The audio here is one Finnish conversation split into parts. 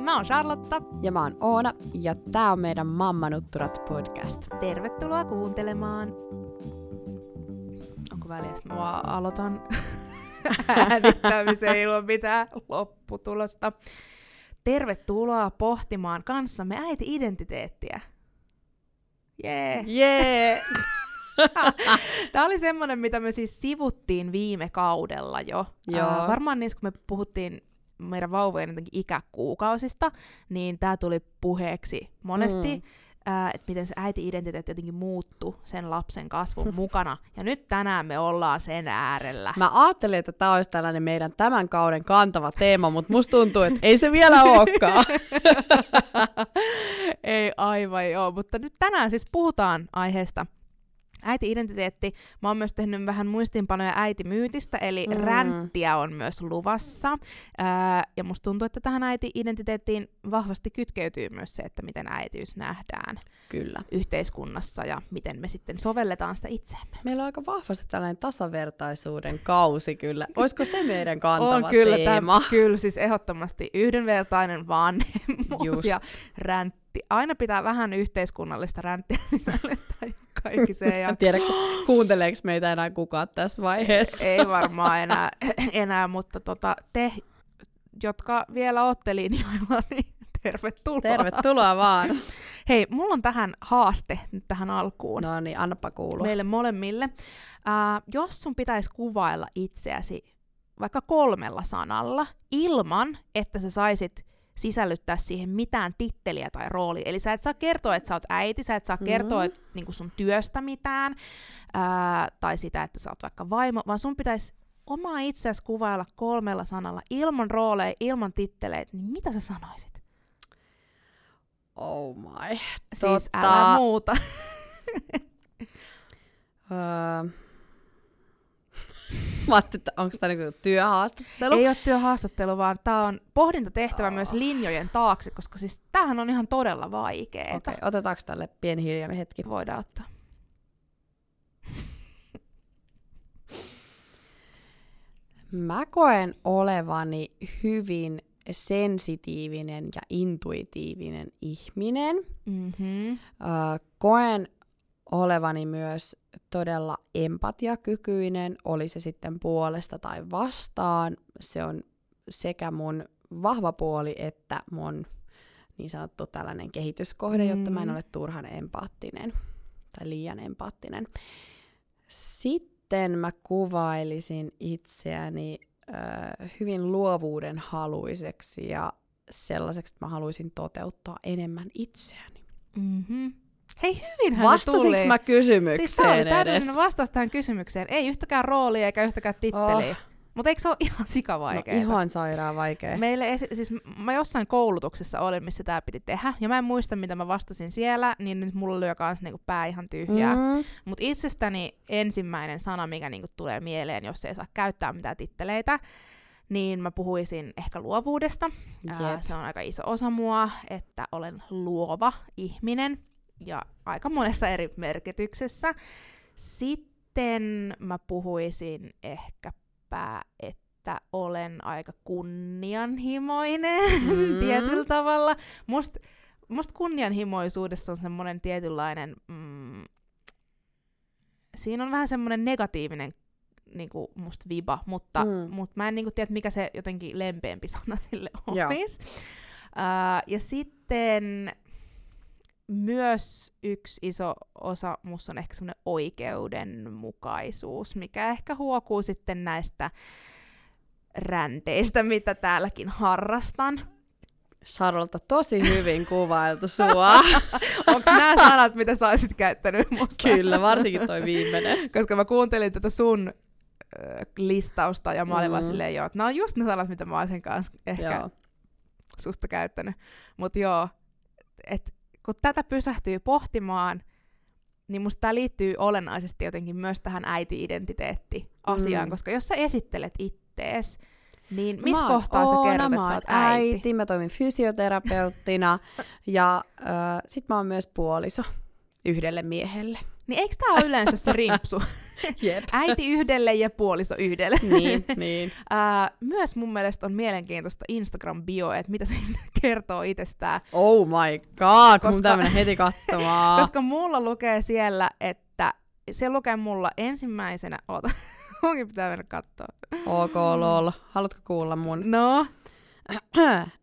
Mä oon Charlotta. Ja mä oon Oona. Ja tää on meidän Mammanutturat podcast. Tervetuloa kuuntelemaan. Onko väliä, että mä aloitan äänittämisen ilman mitään lopputulosta. Tervetuloa pohtimaan kanssamme äiti-identiteettiä. Jee! Jee! Tämä oli semmoinen, mitä me siis sivuttiin viime kaudella jo. Varmaan niissä, kun me puhuttiin meidän vauvojen ikäkuukausista, niin tämä tuli puheeksi monesti, että miten se äiti-identiteetti jotenkin muuttui sen lapsen kasvun mukana. Ja nyt tänään me ollaan sen äärellä. Mä ajattelin, että tämä olisi tällainen meidän tämän kauden kantava teema, mutta musta tuntuu, että ei se vielä olekaan. Ei aivan joo, mutta nyt tänään siis puhutaan aiheesta. Äiti-identiteetti. Mä oon myös tehnyt vähän muistiinpanoja äitimyytistä, eli ränttiä on myös luvassa. Ja musta tuntuu, että tähän äiti-identiteettiin vahvasti kytkeytyy myös se, että miten äitiys nähdään Kyllä. yhteiskunnassa ja miten me sitten sovelletaan sitä itseemme. Meillä on aika vahvasti tällainen tasavertaisuuden kausi kyllä. Olisiko se meidän kantava on kyllä teema? Kyllä, siis ehdottomasti yhdenvertainen vanhemmuus Just. Ja räntti. Aina pitää vähän yhteiskunnallista ränttiä sisälle tai kaikki se. Ja tiedä, kuunteleeko meitä enää kukaan tässä vaiheessa. Ei varmaan enää mutta te, jotka vielä ootte linjoilla, niin tervetuloa. Tervetuloa vaan. Hei, mulla on tähän haaste nyt tähän alkuun. No niin, annapa kuulua. Meille molemmille. Jos sun pitäisi kuvailla itseäsi vaikka 3 sanalla ilman, että sä saisit sisällyttää siihen mitään titteliä tai roolia. Eli sä et saa kertoa, että sä oot äiti, sä et saa kertoa niinku sun työstä mitään, tai sitä, että sä oot vaikka vaimo, vaan sun pitäisi omaa itseäsi kuvailla 3 sanalla, ilman rooleja, ilman titteleitä, niin mitä sä sanoisit? Oh my. Siis älä muuta. Mä ajattelin, että onko tämä niinku työhaastattelu? Ei ole työhaastattelu, vaan tämä on pohdintatehtävä myös linjojen taakse, koska siis tämähän on ihan todella vaikeaa. Okei, otetaanko tälle pieni hiljainen hetki? Voidaan ottaa. Mä koen olevani hyvin sensitiivinen ja intuitiivinen ihminen. Mm-hmm. Koen olevani myös todella empatiakykyinen, oli se sitten puolesta tai vastaan. Se on sekä mun vahva puoli että mun niin sanottu tällainen kehityskohde, jotta mä en ole turhan empaattinen tai liian empaattinen. Sitten mä kuvailisin itseäni hyvin luovuuden haluiseksi ja sellaiseksi, että mä haluaisin toteuttaa enemmän itseäni. Mhm. Hei, hyvinhän vastasinko tuli. Vastasinko mä kysymykseen edes? Siis tää oli täydellinen vastaus tähän kysymykseen. Ei yhtäkään roolia eikä yhtäkään titteliä. Mutta eikö se ole ihan sikavaikeaa? No, ihan sairaan vaikea. Siis mä jossain koulutuksessa olin, missä tää piti tehdä. Ja mä en muista, mitä mä vastasin siellä, niin nyt mulla lyö kans niinku pää ihan tyhjää. Mutta itsestäni ensimmäinen sana, mikä niinku tulee mieleen, jos ei saa käyttää mitään titteleitä, niin mä puhuisin ehkä luovuudesta. Se on aika iso osa mua, että olen luova ihminen. Ja aika monessa eri merkityksessä. Sitten mä puhuisin ehkäpä, että olen aika kunnianhimoinen tietyllä tavalla. Musta kunnianhimoisuudessa on semmoinen tietynlainen, siinä on vähän semmoinen negatiivinen niinku musta viba, mutta mä en niinku tiedä, mikä se jotenkin lempeämpi sana sille olisi. Ja sitten myös yksi iso osa musta on ehkä semmoinen oikeudenmukaisuus, mikä ehkä huokuu sitten näistä ränteistä, mitä täälläkin harrastan. Charlotta, tosi hyvin kuvailtu sua. Onko nämä sanat, mitä sä olisit käyttänyt musta? Kyllä, varsinkin toi viimeinen. Koska mä kuuntelin tätä sun listausta ja mä olin vaan silleen, että nämä on just ne sanat, mitä mä olisin kanssa ehkä susta käyttänyt. Mutta joo, että kun tätä pysähtyy pohtimaan, niin musta tää liittyy olennaisesti jotenkin myös tähän äiti-identiteetti-asiaan, koska jos sä esittelet ittees, niin missä kohtaa sä kerrot, että sä oot äiti? Mä toimin fysioterapeuttina ja sit mä oon myös puoliso yhdelle miehelle. Niin eikö tää ole yleensä se rimpsu? Jep. Äiti yhdelle ja puoliso yhdelle. Niin, niin. Myös mun mielestä on mielenkiintoista Instagram-bio, että mitä siinä kertoo itsestään. Oh my god, mun pitää mennä heti katsomaan. Koska mulla lukee siellä, että se lukee mulla ensimmäisenä, oota, munkin pitää mennä katsoa. Ok, lol. Haluatko kuulla mun? No.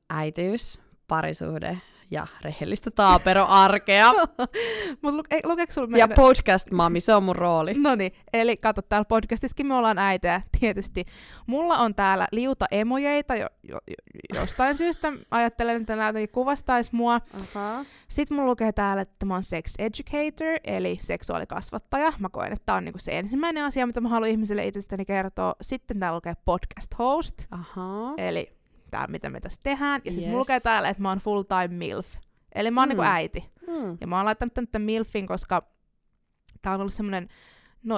Äitiys, parisuhde ja rehellistä taaperoarkea. Mut lukeeko sulla meidän... Ja podcast-mami, se on mun rooli. Noniin, eli kato, täällä podcastissakin me ollaan äitejä, tietysti. Mulla on täällä liuta emojeita, jostain syystä ajattelen, että nämä jotenkin kuvastaisi mua. Uh-huh. Sitten mun lukee täällä, että mä oon sex educator, eli seksuaalikasvattaja. Mä koen, että tää on niinku se ensimmäinen asia, mitä mä haluan ihmisille itsestäni kertoa. Sitten täällä lukee podcast host, uh-huh. Eli... tää, mitä me tässä tehdään. Ja sitten yes. lukee täällä, että mä oon full time MILF. Eli mä oon niinku äiti. Ja mä oon laittanut tämän MILFin, koska tää on ollut semmonen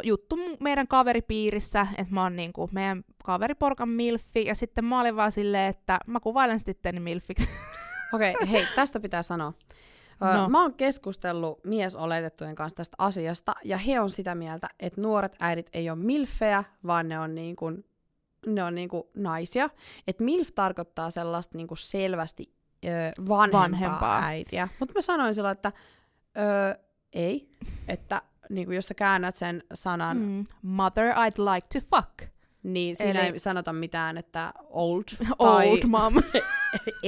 juttu meidän kaveripiirissä, että mä oon niinku meidän kaveriporkan MILFi. Ja sitten mä olin vaan silleen, että mä kuvailen sitten MILFiksi. Okei, okay, hei, tästä pitää sanoa. No. Mä oon keskustellut miesoletettujen kanssa tästä asiasta, ja he on sitä mieltä, että nuoret äidit ei oo MILFejä, vaan ne on niinku... ne on niinku naisia. Et MILF tarkoittaa sellaista niinku selvästi vanhempaa äitiä. Mutta mä sanoin silloin, että ei. Että niinku, jos sä käännät sen sanan... Mother, I'd like to fuck. Niin siinä ei sanota mitään, että old mom,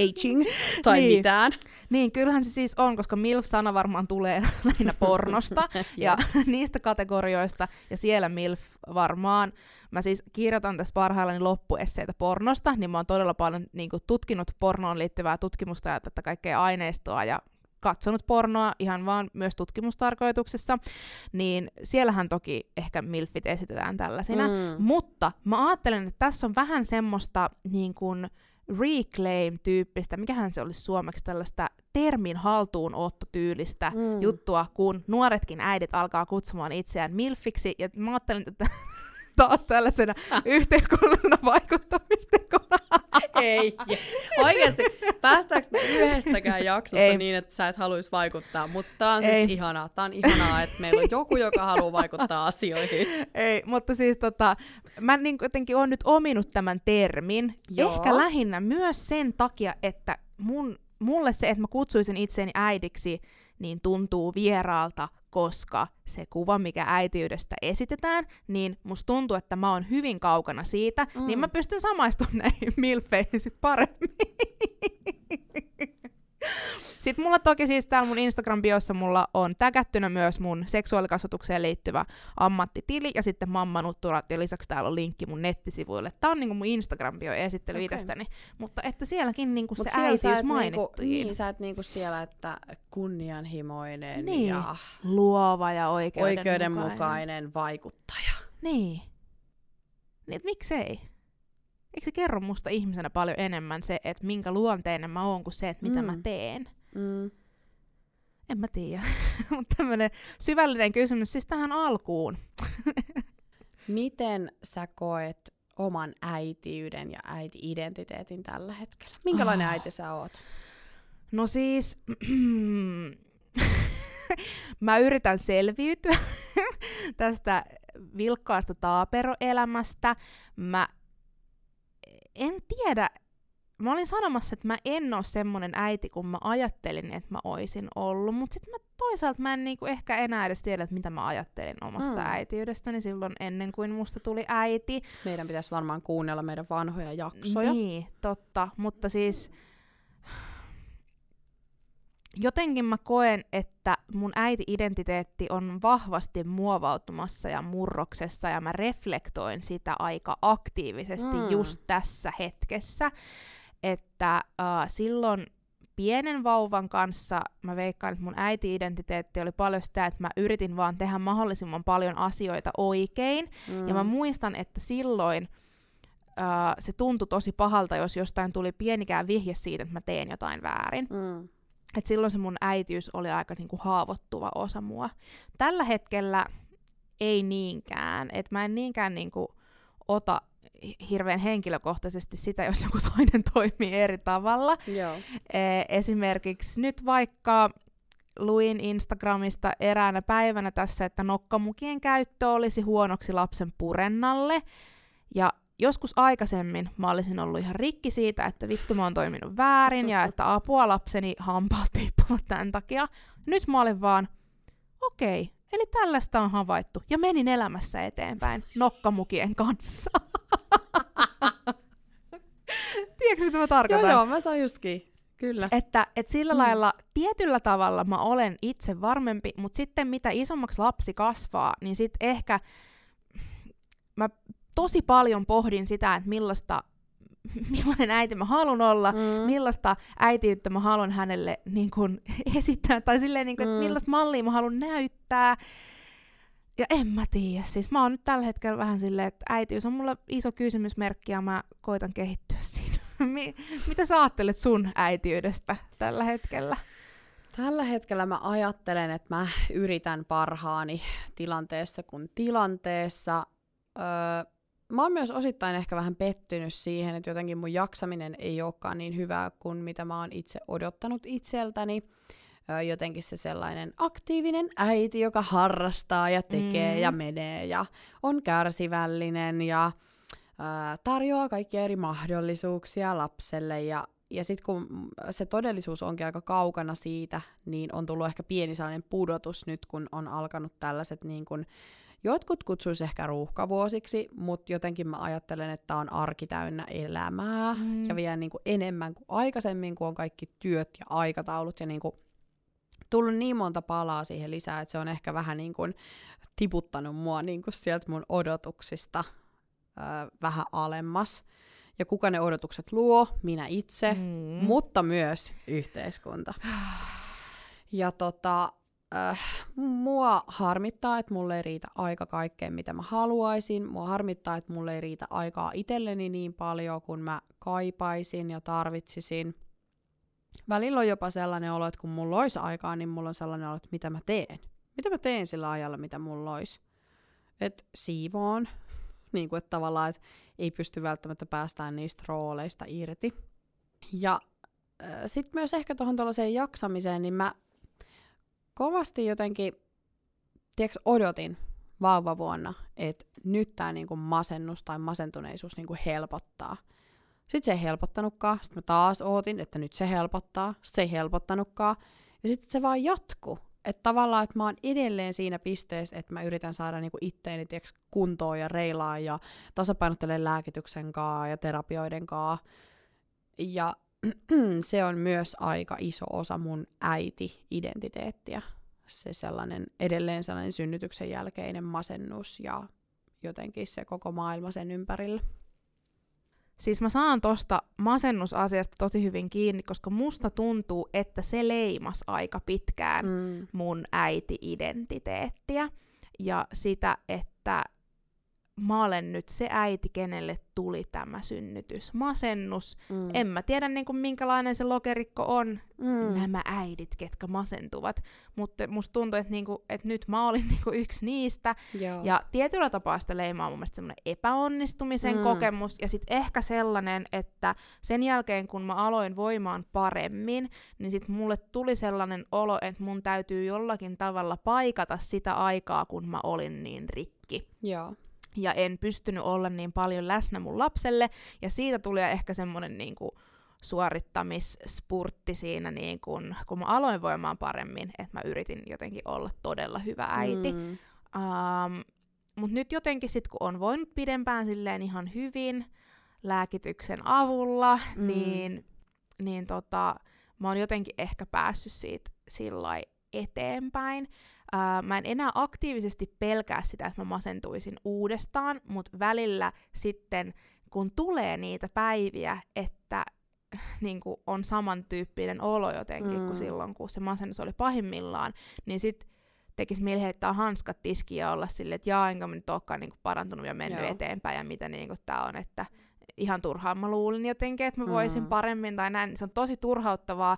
aging tai niin. mitään. Niin, kyllähän se siis on, koska MILF-sana varmaan tulee lähinnä pornosta ja niistä kategorioista, ja siellä MILF varmaan. Mä siis kirjoitan tässä parhaillani loppuesseitä pornosta, niin mä oon todella paljon niinku tutkinut pornoon liittyvää tutkimusta ja tätä kaikkea aineistoa ja katsonut pornoa ihan vaan myös tutkimustarkoituksessa, niin siellähän toki ehkä milfit esitetään tällaisina. Mutta mä ajattelen, että tässä on vähän semmoista niin kuin reclaim-tyyppistä, mikähän se olisi suomeksi, tällaista termin haltuunottotyylistä juttua, kun nuoretkin äidit alkaa kutsumaan itseään milfiksi, ja mä ajattelen, että taas tällaisena yhteiskunnallisena vaikuttamista. Ei. Oikeasti, päästäänkö me yhdestäkään jaksosta ei. Niin, että sä et haluaisi vaikuttaa, mutta tää on siis ei. Ihanaa. Tää on ihanaa, että meillä on joku, joka haluaa vaikuttaa asioihin. Ei, mutta siis mä niin jotenkin oon nyt ominut tämän termin. Joo. Ehkä lähinnä myös sen takia, että mulle se, että mä kutsuisin itseäni äidiksi, niin tuntuu vieraalta, koska se kuva, mikä äitiydestä esitetään, niin musta tuntuu, että mä oon hyvin kaukana siitä, niin mä pystyn samaistumaan näihin milfeihin sit paremmin. Sitten mulla toki siis täällä mun Instagram-biossa mulla on tägättynä myös mun seksuaalikasvatukseen liittyvä ammattitili, ja sitten Mammanutturat, ja lisäksi täällä on linkki mun nettisivuille. Tää on niinku mun Instagram-bio esittely okay. itsestäni, mutta että sielläkin niinku se äitiys mainittuihin. Niinku, niin, sä et niinku siellä, että kunnianhimoinen niin. ja luova ja oikeudenmukainen vaikuttaja. Niin, et miksei? Eikö se kerro musta ihmisenä paljon enemmän se, että minkä luonteinen mä oon, kuin se, että mitä mä teen? En mä tiedä. Mutta tämmönen syvällinen kysymys siis tähän alkuun. Miten sä koet oman äitiyden ja äiti-identiteetin tällä hetkellä? Minkälainen äiti sä oot? No siis... mä yritän selviytyä tästä vilkkaasta taaperoelämästä. En tiedä. Mä olin sanomassa, että mä en oo semmonen äiti, kun mä ajattelin, että mä oisin ollut. Mut sit mä toisaalta mä en niinku ehkä enää edes tiedä, että mitä mä ajattelin omasta äitiydestäni silloin ennen kuin musta tuli äiti. Meidän pitäisi varmaan kuunnella meidän vanhoja jaksoja. Niin, totta. Mutta siis... jotenkin mä koen, että mun äiti-identiteetti on vahvasti muovautumassa ja murroksessa, ja mä reflektoin sitä aika aktiivisesti just tässä hetkessä. Että silloin pienen vauvan kanssa mä veikkaan, että mun äiti-identiteetti oli paljon sitä, että mä yritin vaan tehdä mahdollisimman paljon asioita oikein. Ja mä muistan, että silloin se tuntui tosi pahalta, jos jostain tuli pienikään vihje siitä, että mä teen jotain väärin. Et silloin se mun äitiys oli aika niinku haavoittuva osa mua. Tällä hetkellä ei niinkään. Et mä en niinkään niinku ota hirveän henkilökohtaisesti sitä, jos joku toinen toimii eri tavalla. Esimerkiksi nyt vaikka luin Instagramista eräänä päivänä tässä, että nokkamukien käyttö olisi huonoksi lapsen purennalle. Ja joskus aikaisemmin mä olisin ollut ihan rikki siitä, että vittu mä oon toiminut väärin ja että apua lapseni hampaat tippuvat tämän takia. Nyt mä olin vaan, okei, eli tällaista on havaittu. Ja menin elämässä eteenpäin nokkamukien kanssa. Tiedätkö mitä mä tarkoitan? Joo, mä saan justkin. Kyllä. Että sillä lailla tietyllä tavalla mä olen itse varmempi, mutta sitten mitä isommaksi lapsi kasvaa, niin sit ehkä mä tosi paljon pohdin sitä, että millainen äiti mä haluan olla, millaista äitiyttä mä haluan hänelle niin kun esittää, tai silleen, niin kun, että millaista mallia mä haluan näyttää. Ja en mä tiedä, siis mä oon nyt tällä hetkellä vähän silleen, että äitiys on mulla iso kysymysmerkki ja mä koitan kehittyä siinä. Mitä sä ajattelet sun äitiydestä tällä hetkellä? Tällä hetkellä mä ajattelen, että mä yritän parhaani tilanteessa kuin tilanteessa. Mä oon myös osittain ehkä vähän pettynyt siihen, että jotenkin mun jaksaminen ei olekaan niin hyvää kuin mitä mä oon itse odottanut itseltäni. Jotenkin se sellainen aktiivinen äiti, joka harrastaa ja tekee ja menee ja on kärsivällinen ja tarjoaa kaikkia eri mahdollisuuksia lapselle. Ja sitten kun se todellisuus onkin aika kaukana siitä, niin on tullut ehkä pieni sellainen pudotus nyt, kun on alkanut tällaiset, niin kun, jotkut kutsuisi ehkä ruuhkavuosiksi, mutta jotenkin mä ajattelen, että tää on arki täynnä elämää ja vielä niin kun enemmän kuin aikaisemmin, kun on kaikki työt ja aikataulut ja niin kun tullut niin monta palaa siihen lisää, että se on ehkä vähän niin kuin tiputtanut mua niin kuin sieltä mun odotuksista vähän alemmas. Ja kuka ne odotukset luo? Minä itse, mutta myös yhteiskunta. Ja mua harmittaa, että mulle ei riitä aika kaikkeen, mitä mä haluaisin. Mua harmittaa, että mulle ei riitä aikaa itselleni niin paljon, kuin mä kaipaisin ja tarvitsisin. Välillä on jopa sellainen olo, että kun mulla olisi aikaa, niin mulla on sellainen olo, että mitä mä teen. Mitä mä teen sillä ajalla, mitä mulla olisi. Että siivoon. Niin kuin, että tavallaan et ei pysty välttämättä päästään niistä rooleista irti. Ja sitten myös ehkä tuohon tuollaiseen jaksamiseen, niin mä kovasti jotenkin odotin vauvavuonna, että nyt tämä niinku masennus tai masentuneisuus niinku helpottaa. Sitten se ei helpottanutkaan, sitten mä taas ootin, että nyt se helpottaa, se ei helpottanutkaan. Ja sitten se vaan jatkuu. Että tavallaan, että mä oon edelleen siinä pisteessä, että mä yritän saada niinku itteeni kuntoon ja reilaan ja tasapainottelen lääkityksen kaa ja terapioiden kaa. Ja se on myös aika iso osa mun äiti-identiteettiä. Se sellainen, edelleen sellainen synnytyksen jälkeinen masennus ja jotenkin se koko maailma sen ympärillä. Siis mä saan tosta masennusasiasta tosi hyvin kiinni, koska musta tuntuu, että se leimas aika pitkään mun äiti-identiteettiä ja sitä, että mä olen nyt se äiti, kenelle tuli tämä synnytysmasennus. En mä tiedä niinku, minkälainen se lokerikko on, nämä äidit, ketkä masentuvat. Mutta musta tuntuu, että niinku, nyt mä olin niinku yksi niistä. Joo. Ja tietyllä tapaa sitä leimaa mun mielestä semmoinen epäonnistumisen kokemus. Ja sit ehkä sellainen, että sen jälkeen kun mä aloin voimaan paremmin, niin sit mulle tuli sellainen olo, että mun täytyy jollakin tavalla paikata sitä aikaa, kun mä olin niin rikki. Joo. Ja en pystynyt olla niin paljon läsnä mun lapselle, ja siitä tuli ehkä semmoinen niinku suorittamisspurtti siinä, niinku, kun mä aloin voimaan paremmin, että mä yritin jotenkin olla todella hyvä äiti. Mutta nyt jotenkin sit, kun on voinut pidempään silleen ihan hyvin lääkityksen avulla, niin mä oon jotenkin ehkä päässyt siitä sillai eteenpäin. Mä en enää aktiivisesti pelkää sitä, että mä masentuisin uudestaan, mutta välillä sitten, kun tulee niitä päiviä, että niinku, on samantyyppinen olo jotenkin kuin silloin, kun se masennus oli pahimmillaan, niin sit tekisi mieli heittää hanskat tiskiin ja olla silleen, että jaa, enkä mä nyt olekaan niinku parantunut ja mennyt eteenpäin ja mitä niinku tää on, että ihan turhaan mä luulin jotenkin, että mä voisin paremmin tai näin. Se on tosi turhauttavaa,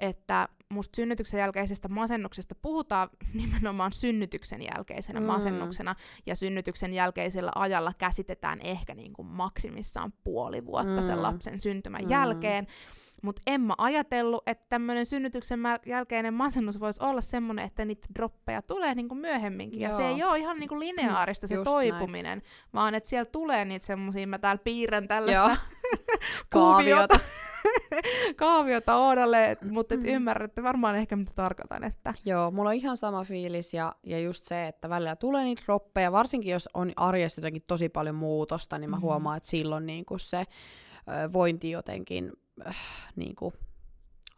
että musta synnytyksen jälkeisestä masennuksesta puhutaan nimenomaan synnytyksen jälkeisenä masennuksena, ja synnytyksen jälkeisellä ajalla käsitetään ehkä niin kuin maksimissaan puoli vuotta sen lapsen syntymän jälkeen, Mutta en mä ajatellut, että tämmönen synnytyksen jälkeinen masennus voisi olla semmoinen, että niitä droppeja tulee niinku myöhemminkin. Joo. Ja se ei ole ihan niinku lineaarista se just toipuminen, näin. Vaan että siellä tulee niitä semmosia, mä täällä piirrän tällaista kaaviota Oonalle, mutta ymmärrätte varmaan ehkä mitä tarkoitan. Että. Joo, mulla on ihan sama fiilis ja just se, että välillä tulee niitä droppeja, varsinkin jos on arjessa jotenkin tosi paljon muutosta, niin mä huomaan, että silloin niinku se vointi jotenkin niinku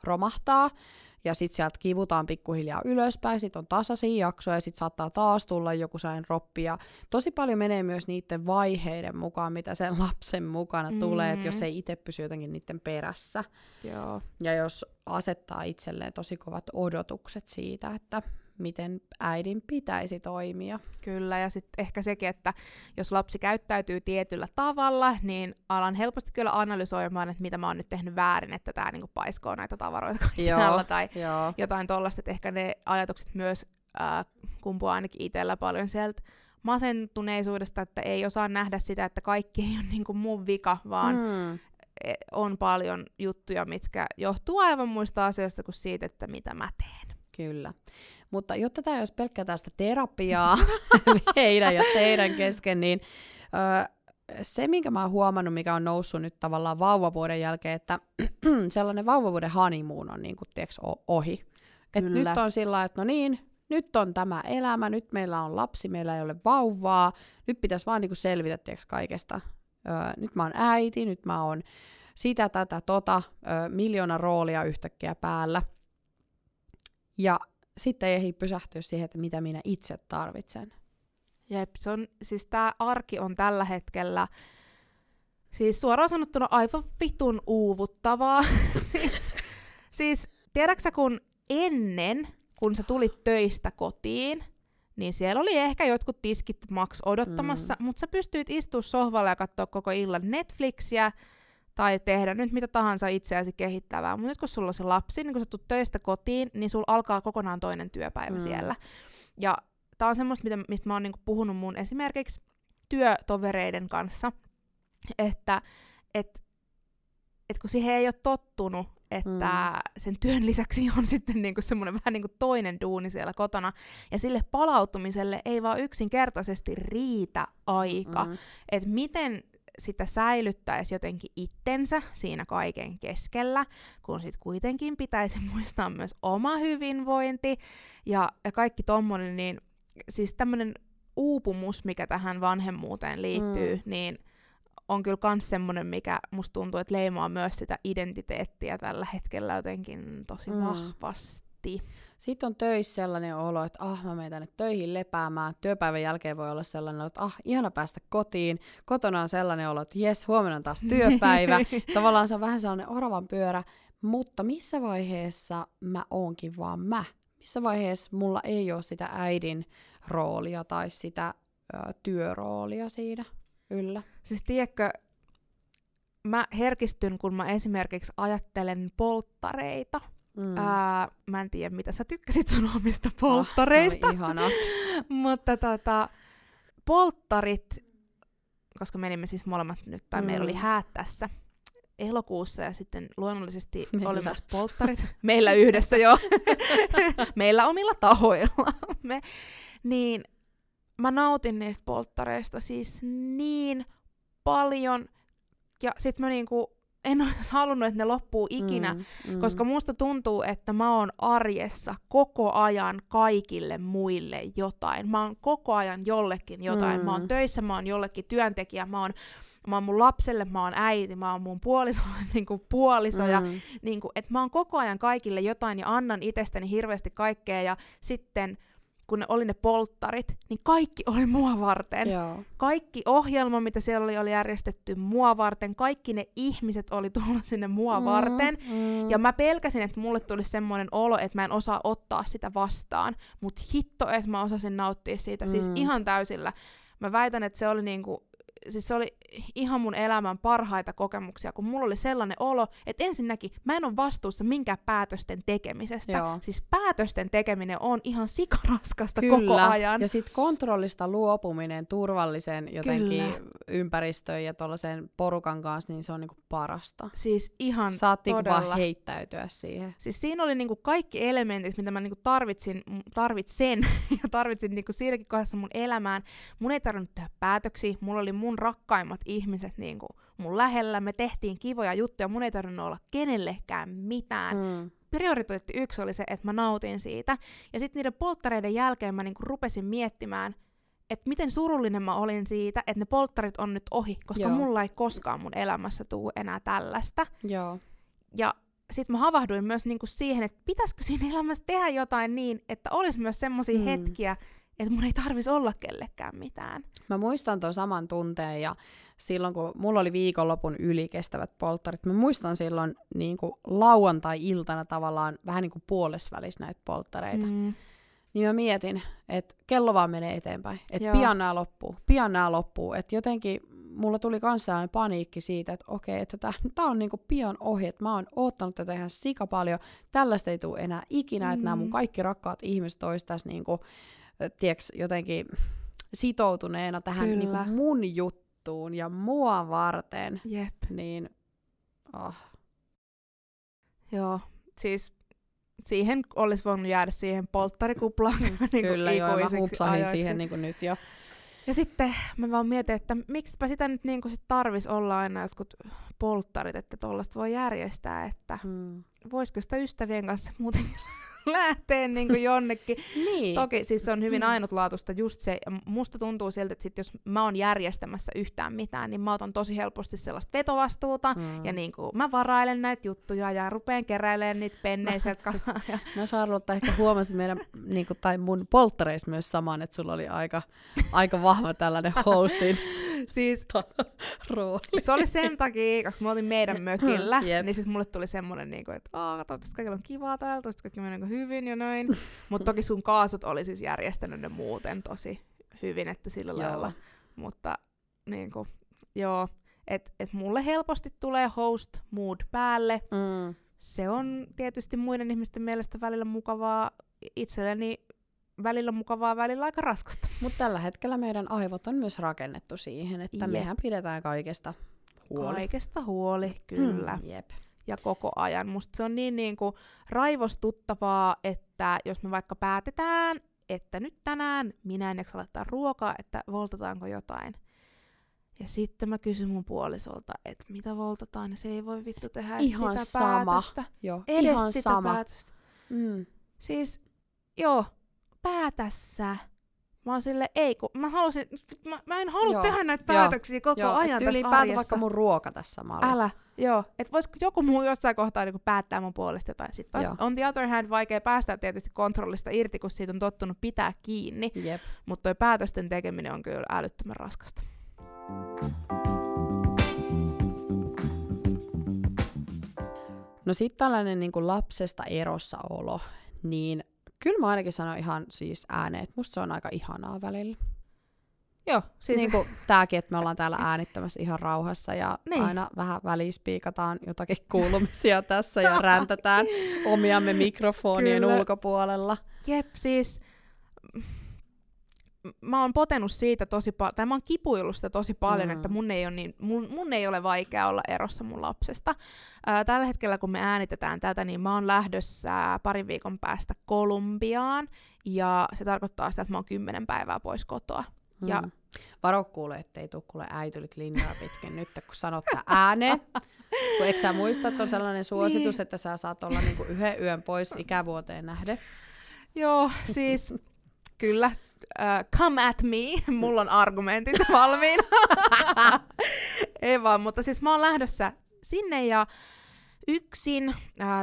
romahtaa ja sit sieltä kivutaan pikkuhiljaa ylöspäin, sit on tasaisia jaksoja ja sit saattaa taas tulla joku sellainen droppi ja tosi paljon menee myös niiden vaiheiden mukaan, mitä sen lapsen mukana tulee, että jos ei itse pysy jotenkin niiden perässä. Joo. Ja jos asettaa itselleen tosi kovat odotukset siitä, että miten äidin pitäisi toimia. Kyllä, ja sitten ehkä sekin, että jos lapsi käyttäytyy tietyllä tavalla, niin alan helposti kyllä analysoimaan, että mitä mä oon nyt tehnyt väärin, että tää niinku paiskoo näitä tavaroita kaikkialla tai jotain tollaista, että ehkä ne ajatukset myös kumpuaa ainakin itsellä paljon sieltä masentuneisuudesta, että ei osaa nähdä sitä, että kaikki ei ole niinku mun vika, vaan on paljon juttuja, mitkä johtuu aivan muista asioista kuin siitä, että mitä mä teen. Kyllä. Mutta jotta tämä ei olisi pelkkää tästä terapiaa meidän ja teidän kesken, niin se, minkä mä oon huomannut, mikä on noussut nyt tavallaan vauvavuoden jälkeen, että sellainen vauvavuoden honeymoon on niin kuin, tiiäks, ohi. Et nyt on sillä, että no niin, nyt on tämä elämä, nyt meillä on lapsi, meillä ei ole vauvaa, nyt pitäisi vaan niin kuin selvitä tiiäks, kaikesta. Nyt mä oon äiti, nyt mä oon sitä, tätä, tota, miljoona roolia yhtäkkiä päällä. Ja sitten ei pysähtyä siihen, että mitä minä itse tarvitsen. Jep, se on, siis tää arki on tällä hetkellä, siis suoraan sanottuna aivan vitun uuvuttavaa. siis tiedäksä, kun ennen, kun sä tulit töistä kotiin, niin siellä oli ehkä jotkut tiskit maks odottamassa, mutta sä pystyit istua sohvalle ja katsoa koko illan Netflixiä, tai tehdä nyt mitä tahansa itseäsi kehittävää. Mutta nyt kun sulla on se lapsi, niin kun sä tulet töistä kotiin, niin sulla alkaa kokonaan toinen työpäivä siellä. Ja tää on semmoista, mistä mä oon niinku puhunut mun esimerkiksi työtovereiden kanssa, että kun siihen ei ole tottunut, että sen työn lisäksi on sitten niinku semmoinen vähän niinku toinen duuni siellä kotona. Ja sille palautumiselle ei vaan yksinkertaisesti riitä aika. Että miten sitä säilyttäisi jotenkin itsensä siinä kaiken keskellä, kun sitten kuitenkin pitäisi muistaa myös oma hyvinvointi ja kaikki tommonen, niin siis tämmönen uupumus, mikä tähän vanhemmuuteen liittyy, niin on kyllä kans semmonen, mikä musta tuntuu, että leimaa myös sitä identiteettiä tällä hetkellä jotenkin tosi vahvasti. Sitten on töissä sellainen olo, että mä menen tänne töihin lepäämään. Työpäivän jälkeen voi olla sellainen, että ihana päästä kotiin. Kotona on sellainen olo, että jes, huomenna on taas työpäivä. Tavallaan se on vähän sellainen oravan pyörä, mutta missä vaiheessa mä oonkin vaan mä? Missä vaiheessa mulla ei ole sitä äidin roolia tai sitä työroolia siinä yllä? Siis tiedätkö, mä herkistyn, kun mä esimerkiksi ajattelen polttareita. Mä en tiedä, mitä sä tykkäsit sun omista polttareista. Ihanat. Mutta polttarit, koska menimme siis molemmat nyt, tai meillä oli häät tässä elokuussa, ja sitten luonnollisesti oli myös polttarit. Meillä yhdessä jo. Meillä omilla tahoillamme. Niin mä nautin niistä polttareista siis niin paljon, ja sit mä niinku en ole halunnut, että ne loppuu ikinä, koska musta tuntuu, että mä oon arjessa koko ajan kaikille muille jotain. Mä oon koko ajan jollekin jotain. Mä oon töissä, mä oon jollekin työntekijä, mä oon mun lapselle, mä oon äiti, mä oon mun puolisolle niinku puoliso. Ja, niinku, et mä oon koko ajan kaikille jotain ja annan itsestäni hirveästi kaikkea. Ja sitten kun ne oli ne polttarit, niin kaikki oli mua varten. Joo. Kaikki ohjelma, mitä siellä oli järjestetty mua varten. Kaikki ne ihmiset oli tullut sinne mua varten. Ja mä pelkäsin, että mulle tuli semmoinen olo, että mä en osaa ottaa sitä vastaan. Mut hitto, että mä osasin nauttia siitä. Siis ihan täysillä. Mä väitän, että se oli niinku siis se oli ihan mun elämän parhaita kokemuksia, kun mulla oli sellainen olo, että ensinnäkin mä en ole vastuussa minkään päätösten tekemisestä. Joo. Siis päätösten tekeminen on ihan sikaraskasta koko ajan. Ja sit kontrollista luopuminen turvallisen jotenkin ympäristöön ja tollaisen porukan kanssa, niin se on niinku parasta. Siis ihan saattiin vaan heittäytyä siihen. Siis siinä oli niinku kaikki elementit, mitä mä niinku tarvitsin niinku siinäkin kohdassa mun elämään. Mun ei tarvinnut tehdä päätöksiä, mulla oli mun rakkaimmat ihmiset niinku mun lähellä, me tehtiin kivoja juttuja, mun ei tarvinnut olla kenellekään mitään. Prioriteetti 1 oli se, että mä nautin siitä. Ja sitten niiden polttareiden jälkeen mä niinku rupesin miettimään, että miten surullinen mä olin siitä, että ne polttarit on nyt ohi, koska mulla ei koskaan mun elämässä tule enää tällaista. Joo. Ja sit mä havahduin myös niinku siihen, että pitäisikö siinä elämässä tehdä jotain niin, että olisi myös semmosia hetkiä, että mun ei tarvitsisi olla kellekään mitään. Mä muistan tuon saman tunteen, ja silloin kun mulla oli viikonlopun yli kestävät polttarit, mä muistan silloin niin kuin lauantai-iltana tavallaan vähän niin kuin puolesvälissä näitä polttareita. Niin mä mietin, että kello vaan menee eteenpäin, että pian nää loppuu. Että jotenkin mulla tuli kans sellainen paniikki siitä, että okei, että tää on niinku pian ohi, että mä oon oottanut tätä ihan sika paljon, tällaista ei tule enää ikinä, että nämä mun kaikki rakkaat ihmiset ois tässä niinku, tiiäks, jotenkin sitoutuneena tähän niinku mun juttuun ja mua varten. Jep. Niin, Joo, siis siihen olisi voinut jäädä siihen polttarikuplaan. Kyllä niin joo, mä hupsahin siihen niin kuin nyt jo. Ja sitten mä vaan mietin, että miksipä sitä nyt niin sit tarvisi olla aina jotkut polttarit, että tollaista voi järjestää, että voisiko sitä ystävien kanssa muuten lähteä niin jonnekin. Niin. Toki siis se on hyvin ainutlaatuista just se, musta tuntuu siltä, että sit jos mä oon järjestämässä yhtään mitään, niin mä otan tosi helposti sellaista vetovastuuta, ja niin kuin mä varailen näitä juttuja ja rupeen keräilemään niitä penneiseltä kasaan. No Charlotta, ehkä huomasit meidän, niin kuin, tai mun polttareissa myös saman, että sulla oli aika vahva tällainen hostin siis, rooli. Se oli sen takia, koska me oltiin meidän mökillä, niin sit mulle tuli semmonen, niin kuin, että toivottavasti kaikilla on kivaa täällä, toivottavasti kaikki hyvin ja näin, mutta toki sun kaasut oli siis järjestänyt ne muuten tosi hyvin, että sillä lailla, mutta niinku, joo, että et mulle helposti tulee host mood päälle, se on tietysti muiden ihmisten mielestä välillä mukavaa, itselleni välillä mukavaa, välillä aika raskasta. Mutta tällä hetkellä meidän aivot on myös rakennettu siihen, että mehän pidetään kaikesta huoli. Kaikesta huoli, kyllä. Jep. Ja koko ajan. Musta se on niin niinku raivostuttavaa, että jos me vaikka päätetään, että nyt tänään minä en jaksa laittaa ruokaa, että voltataanko jotain. Ja sitten mä kysyn mun puolisolta, että mitä voltataan, ja se ei voi vittu tehdä ihan sitä sama päätöstä. Joo, edes ihan sitä sama päätöstä. Siis, joo, päätä sä. Mä oon silleen, ei kun mä en halua tehdä näitä päätöksiä koko ajan tässä arjessa. Päätä vaikka mun ruoka tässä samalla. Älä, että voisiko joku muu jossain kohtaa niin päättää mun puolesta jotain. Sitten taas on the other hand vaikea päästä tietysti kontrollista irti, kun siitä on tottunut pitää kiinni. Mutta toi päätösten tekeminen on kyllä älyttömän raskasta. No sit tällainen niin kuin lapsesta erossa olo, niin kyllä mä ainakin sanon ihan siis ääneen, että musta se on aika ihanaa välillä. Joo, siis niin kuin tääkin, että me ollaan täällä äänittämässä ihan rauhassa ja aina vähän välispiikataan jotakin kuulumisia tässä ja räntätään omiamme mikrofonien ulkopuolella. Jep, siis mä oon potenut siitä tosi paljon, tai mä oon kipuillut sitä tosi paljon, että mun ei ole vaikea olla erossa mun lapsesta. Tällä hetkellä, kun me äänitetään tätä, niin mä oon lähdössä parin viikon päästä Kolumbiaan, ja se tarkoittaa sitä, että mä oon 10 päivää pois kotoa. Ja varo kuule, ettei tuu kuule äitylit linjaa pitkin nyt, kun sanot tää ääneen. Kun eikö sä muista, että on sellainen suositus, että sä saat olla niinku 1 yön pois ikävuoteen nähden? Joo, siis kyllä. Come at me, mulla on argumentit valmiina. Ei vaan, mutta siis mä oon lähdössä sinne ja yksin.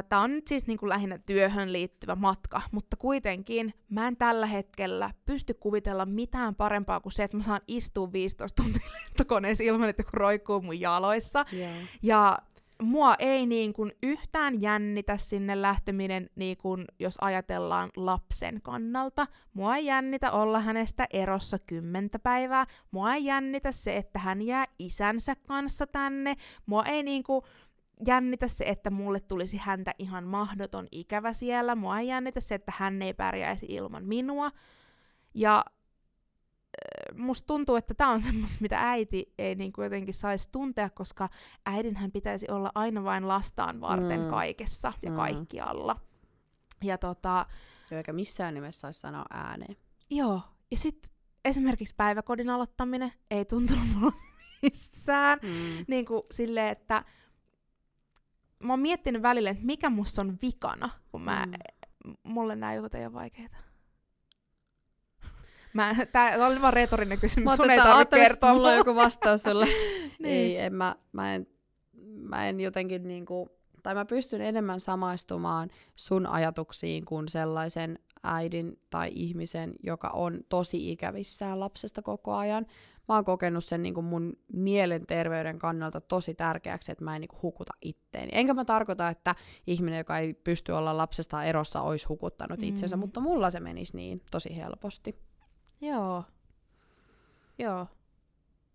Tää on nyt siis niinku lähinnä työhön liittyvä matka, mutta kuitenkin mä en tällä hetkellä pysty kuvitella mitään parempaa kuin se, että mä saan istua 15 tuntia lentokoneessa ilman, että joku roikkuu mun jaloissa. Yeah. Ja mua ei niin kuin yhtään jännitä sinne lähteminen, niin kuin jos ajatellaan lapsen kannalta. Mua ei jännitä olla hänestä erossa 10 päivää. Mua ei jännitä se, että hän jää isänsä kanssa tänne. Mua ei niin kuin jännitä se, että mulle tulisi häntä ihan mahdoton ikävä siellä. Mua ei jännitä se, että hän ei pärjäisi ilman minua. Ja musta tuntuu, että tää on semmoista, mitä äiti ei niin kuin jotenkin saisi tuntea, koska äidinhän pitäisi olla aina vain lastaan varten kaikessa ja kaikkialla. Ja eikä missään nimessä saisi sanoa ääneen. Joo, ja sit esimerkiksi päiväkodin aloittaminen ei tuntunut mulla missään. Niin kuin silleen, että mä oon miettinyt välillä, että mikä musta on vikana, kun mulle nää jutut ei ole vaikeita. Tää oli vaan retorinen kysymys, sun ei tarvitse kertoa. Mulla on joku vastaus sulle. Niin. Ei, mä en jotenkin niinku, tai mä pystyn enemmän samaistumaan sun ajatuksiin kuin sellaisen äidin tai ihmisen, joka on tosi ikävissään lapsesta koko ajan. Mä oon kokenut sen niinku mun mielenterveyden kannalta tosi tärkeäksi, että mä en niinku hukuta itteeni. Enkä mä tarkoita, että ihminen, joka ei pysty olla lapsesta erossa, olisi hukuttanut itsensä, mutta mulla se menisi niin tosi helposti. Joo.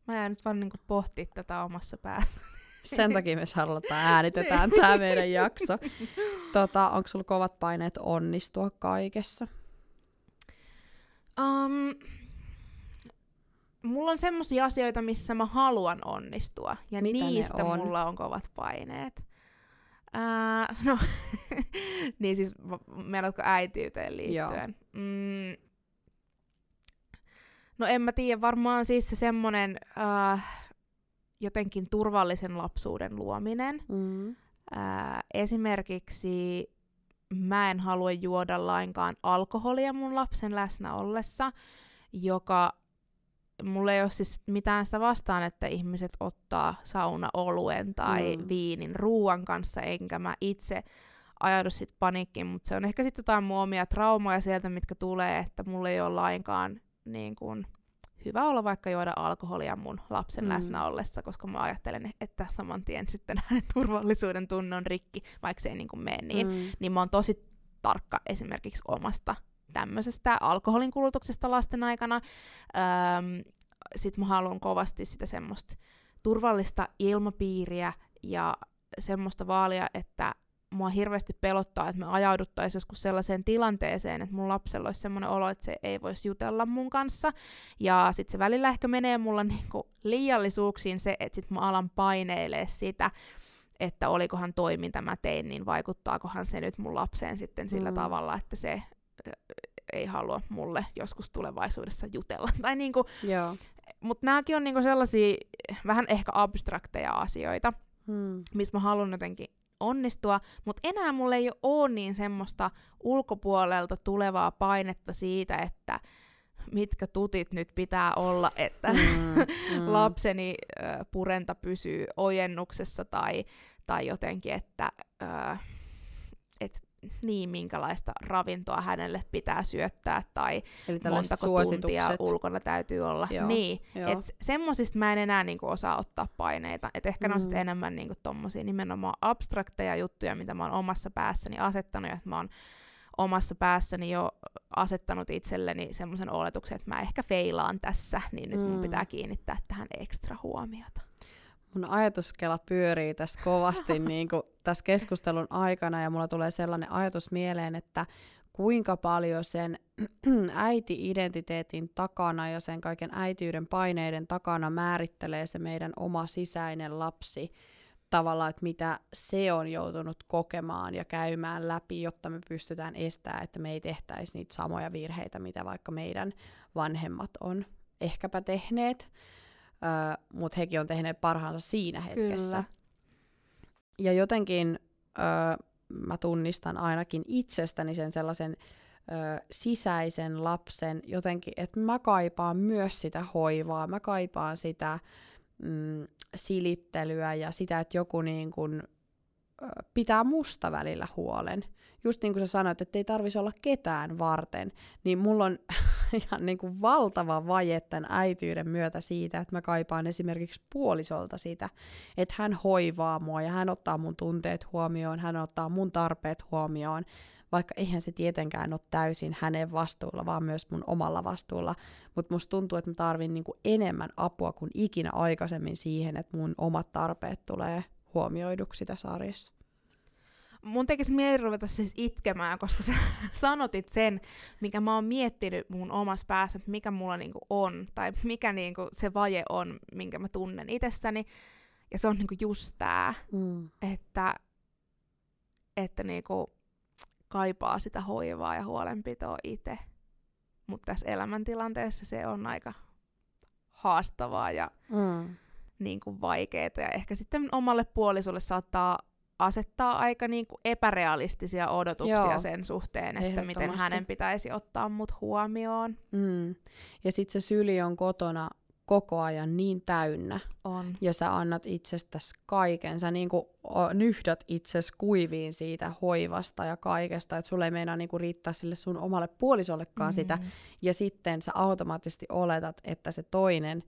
Mä jään nyt vaan niinku pohtimaan tätä omassa päässä. Sen takia me Charlotta äänitetään tää meidän jakso. Onko sulla kovat paineet onnistua kaikessa? Mulla on semmosia asioita, missä mä haluan onnistua. Ja mitä niistä on? Mulla on kovat paineet. Niin siis, meinaatko äitiyteen liittyen? En mä tiedä, varmaan siis se semmonen jotenkin turvallisen lapsuuden luominen. Esimerkiksi mä en halua juoda lainkaan alkoholia mun lapsen läsnä ollessa, joka mulla ei ole siis mitään sitä vastaan, että ihmiset ottaa saunaoluen tai viinin ruuan kanssa, enkä mä itse ajaudu sit paniikkiin, mutta se on ehkä sit jotain mun omia traumoja sieltä, mitkä tulee, että mulla ei ole lainkaan niin kun hyvä olla vaikka juoda alkoholia mun lapsen läsnä ollessa, koska mä ajattelen, että saman tien sitten turvallisuuden tunne on rikki, vaikka se ei niin kun mene niin. Niin mä oon tosi tarkka esimerkiksi omasta tämmöisestä alkoholin kulutuksesta lasten aikana. Sit mä haluan kovasti sitä semmoista turvallista ilmapiiriä ja semmoista vaalia, että mua hirveästi pelottaa, että me ajauduttaisiin joskus sellaiseen tilanteeseen, että mun lapsella olisi semmoinen olo, että se ei voisi jutella mun kanssa. Ja sit se välillä ehkä menee mulla niinku liiallisuuksiin se, että sit mä alan paineilee sitä, että olikohan toiminta mä tein, niin vaikuttaakohan se nyt mun lapseen sitten sillä tavalla, että se ei halua mulle joskus tulevaisuudessa jutella. Tai niinku, mutta nääkin on niinku sellaisia vähän ehkä abstrakteja asioita, missä mä haluan jotenkin onnistua, mutta enää mulla ei ole niin semmoista ulkopuolelta tulevaa painetta siitä, että mitkä tutit nyt pitää olla, että lapseni purenta pysyy ojennuksessa tai jotenkin, että minkälaista ravintoa hänelle pitää syöttää tai montako tuntia ulkona täytyy olla. Joo, niin, että semmosista mä en enää niinku osaa ottaa paineita. Et ehkä ne on sitten enemmän niinku tommosia nimenomaan abstrakteja juttuja, mitä mä oon omassa päässäni asettanut, ja että mä oon omassa päässäni jo asettanut itselleni semmoisen oletuksen, että mä ehkä feilaan tässä, niin nyt mun pitää kiinnittää tähän ekstra huomiota. Mun ajatuskela pyörii tässä kovasti niin kuin tässä keskustelun aikana, ja mulla tulee sellainen ajatus mieleen, että kuinka paljon sen äiti-identiteetin takana ja sen kaiken äitiyden paineiden takana määrittelee se meidän oma sisäinen lapsi tavallaan, että mitä se on joutunut kokemaan ja käymään läpi, jotta me pystytään estämään, että me ei tehtäisi niitä samoja virheitä, mitä vaikka meidän vanhemmat on ehkäpä tehneet. Mutta hekin on tehneet parhaansa siinä hetkessä. Kyllä. Ja jotenkin mä tunnistan ainakin itsestäni sen sellaisen sisäisen lapsen jotenkin, että mä kaipaan myös sitä hoivaa, mä kaipaan sitä silittelyä ja sitä, että joku niin kun pitää musta välillä huolen. Just niin kuin sä sanoit, että ei tarvitsisi olla ketään varten, niin mulla on ihan niin kuin valtava vaje tämän äitiyden myötä siitä, että mä kaipaan esimerkiksi puolisolta sitä, että hän hoivaa mua ja hän ottaa mun tunteet huomioon, hän ottaa mun tarpeet huomioon, vaikka eihän se tietenkään ole täysin hänen vastuulla, vaan myös mun omalla vastuulla. Mutta musta tuntuu, että mä tarvin niin kuin enemmän apua kuin ikinä aikaisemmin siihen, että mun omat tarpeet tulee huomioiduksi tässä arjessa. Mun tekisi mieli ruveta siis itkemään, koska sä sanotit sen, mikä mä oon miettinyt mun omassa päässä, että mikä mulla niinku on, tai mikä niinku se vaje on, minkä mä tunnen itsessäni. Ja se on niinku just tää, että niinku kaipaa sitä hoivaa ja huolenpitoa itse. Mutta tässä elämäntilanteessa se on aika haastavaa ja niinku vaikeaa. Ja ehkä sitten omalle puolisolle saattaa asettaa aika niinku epärealistisia odotuksia sen suhteen, että miten hänen pitäisi ottaa mut huomioon. Ja sit se syli on kotona koko ajan niin täynnä. On. Ja sä annat itsestäsi kaiken. Sä niinku nyhdät itsesi kuiviin siitä hoivasta ja kaikesta, että sulle ei meinaa niinku riittää sille sun omalle puolisollekaan sitä. Ja sitten sä automaattisesti oletat, että se toinen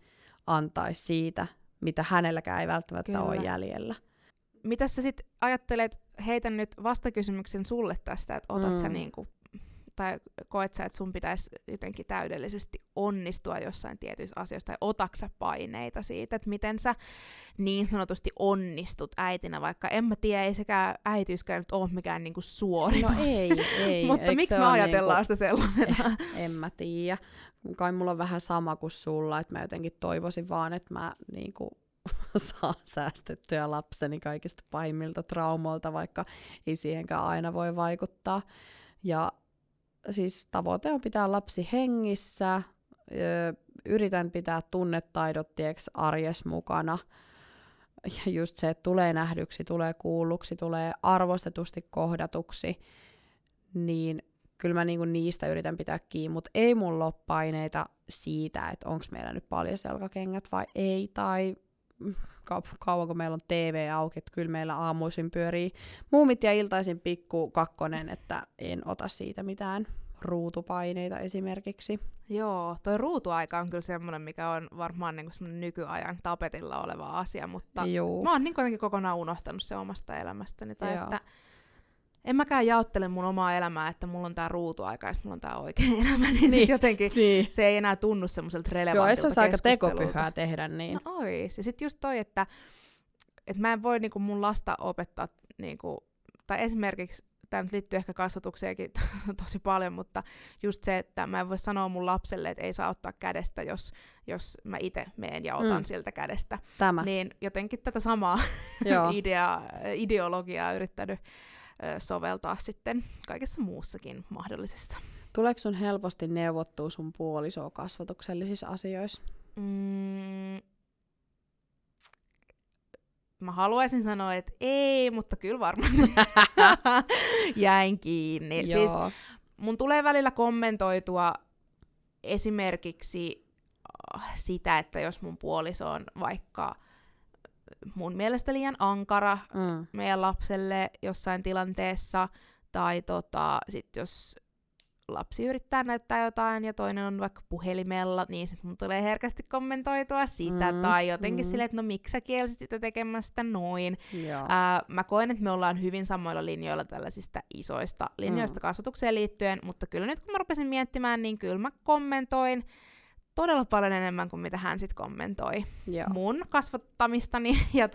antaisi siitä, mitä hänelläkään ei välttämättä ole jäljellä. Mitä sä sit ajattelet, heitän nyt vastakysymyksen sulle tästä, että otat sä niinku, tai koet sä, että sun pitäisi jotenkin täydellisesti onnistua jossain tietyissä asioissa, tai otaksa paineita siitä, että miten sä niin sanotusti onnistut äitinä, vaikka en mä tiedä, ei sekään äitiyskään nyt ole mikään niinku suoritus. No ei. Mutta miksi me ajatellaan sitä sellaisena? En mä tiedä. Kai mulla on vähän sama kuin sulla, että mä jotenkin toivoisin vaan, että mä niinku saa säästettyä lapseni kaikista pahimmilta traumoilta, vaikka ei siihenkään aina voi vaikuttaa. Ja siis tavoite on pitää lapsi hengissä, yritän pitää tunnetaidot arjes mukana. Ja just se, että tulee nähdyksi, tulee kuulluksi, tulee arvostetusti kohdatuksi, niin kyllä mä niinku niistä yritän pitää kiinni, mutta ei mulla ole paineita siitä, että onko meillä nyt paljasjalkakengät vai ei, tai kauanko meillä on TV auki, että kyllä meillä aamuisin pyörii muumit ja iltaisin pikku kakkonen, että en ota siitä mitään ruutupaineita esimerkiksi. Joo, toi ruutuaika on kyllä semmoinen, mikä on varmaan niinku semmoinen nykyajan tapetilla oleva asia, mutta mä oon niin kuitenkin kokonaan unohtanut se omasta elämästäni, tai että en mäkään jaottele mun omaa elämää, että mulla on tää ruutuaika ja sit mulla on tää oikea elämä, niin jotenkin se ei enää tunnu semmoiselta relevantilta keskustelulta. Joo, ei se aika tekopyhää tehdä niin. No ois. Ja sit just toi, että mä en voi niinku mun lasta opettaa, niinku, tai esimerkiksi, tää nyt liittyy ehkä kasvatukseenkin tosi paljon, mutta just se, että mä en voi sanoa mun lapselle, että ei saa ottaa kädestä, jos mä itse meen ja otan siltä kädestä. Tämä. Niin jotenkin tätä samaa ideologiaa yrittänyt soveltaa sitten kaikessa muussakin mahdollisessa. Tuleeko sun helposti neuvottua sun puolisoa kasvatuksellisissa asioissa? Mä haluaisin sanoa, että ei, mutta kyllä varmasti jäin kiinni. Siis mun tulee välillä kommentoitua esimerkiksi sitä, että jos mun puoliso on vaikka mun mielestä liian ankara meidän lapselle jossain tilanteessa, tai sit jos lapsi yrittää näyttää jotain ja toinen on vaikka puhelimella, niin sit mun tulee herkästi kommentoitua sitä, tai jotenkin silleen, että no miksi sä kielsit sitä tekemästä noin. Mä koen, että me ollaan hyvin samoilla linjoilla tällaisista isoista linjoista kasvatukseen liittyen, mutta kyllä nyt kun mä rupesin miettimään, niin kyllä mä kommentoin todella paljon enemmän kuin mitä hän sitten kommentoi mun kasvattamistani. Ja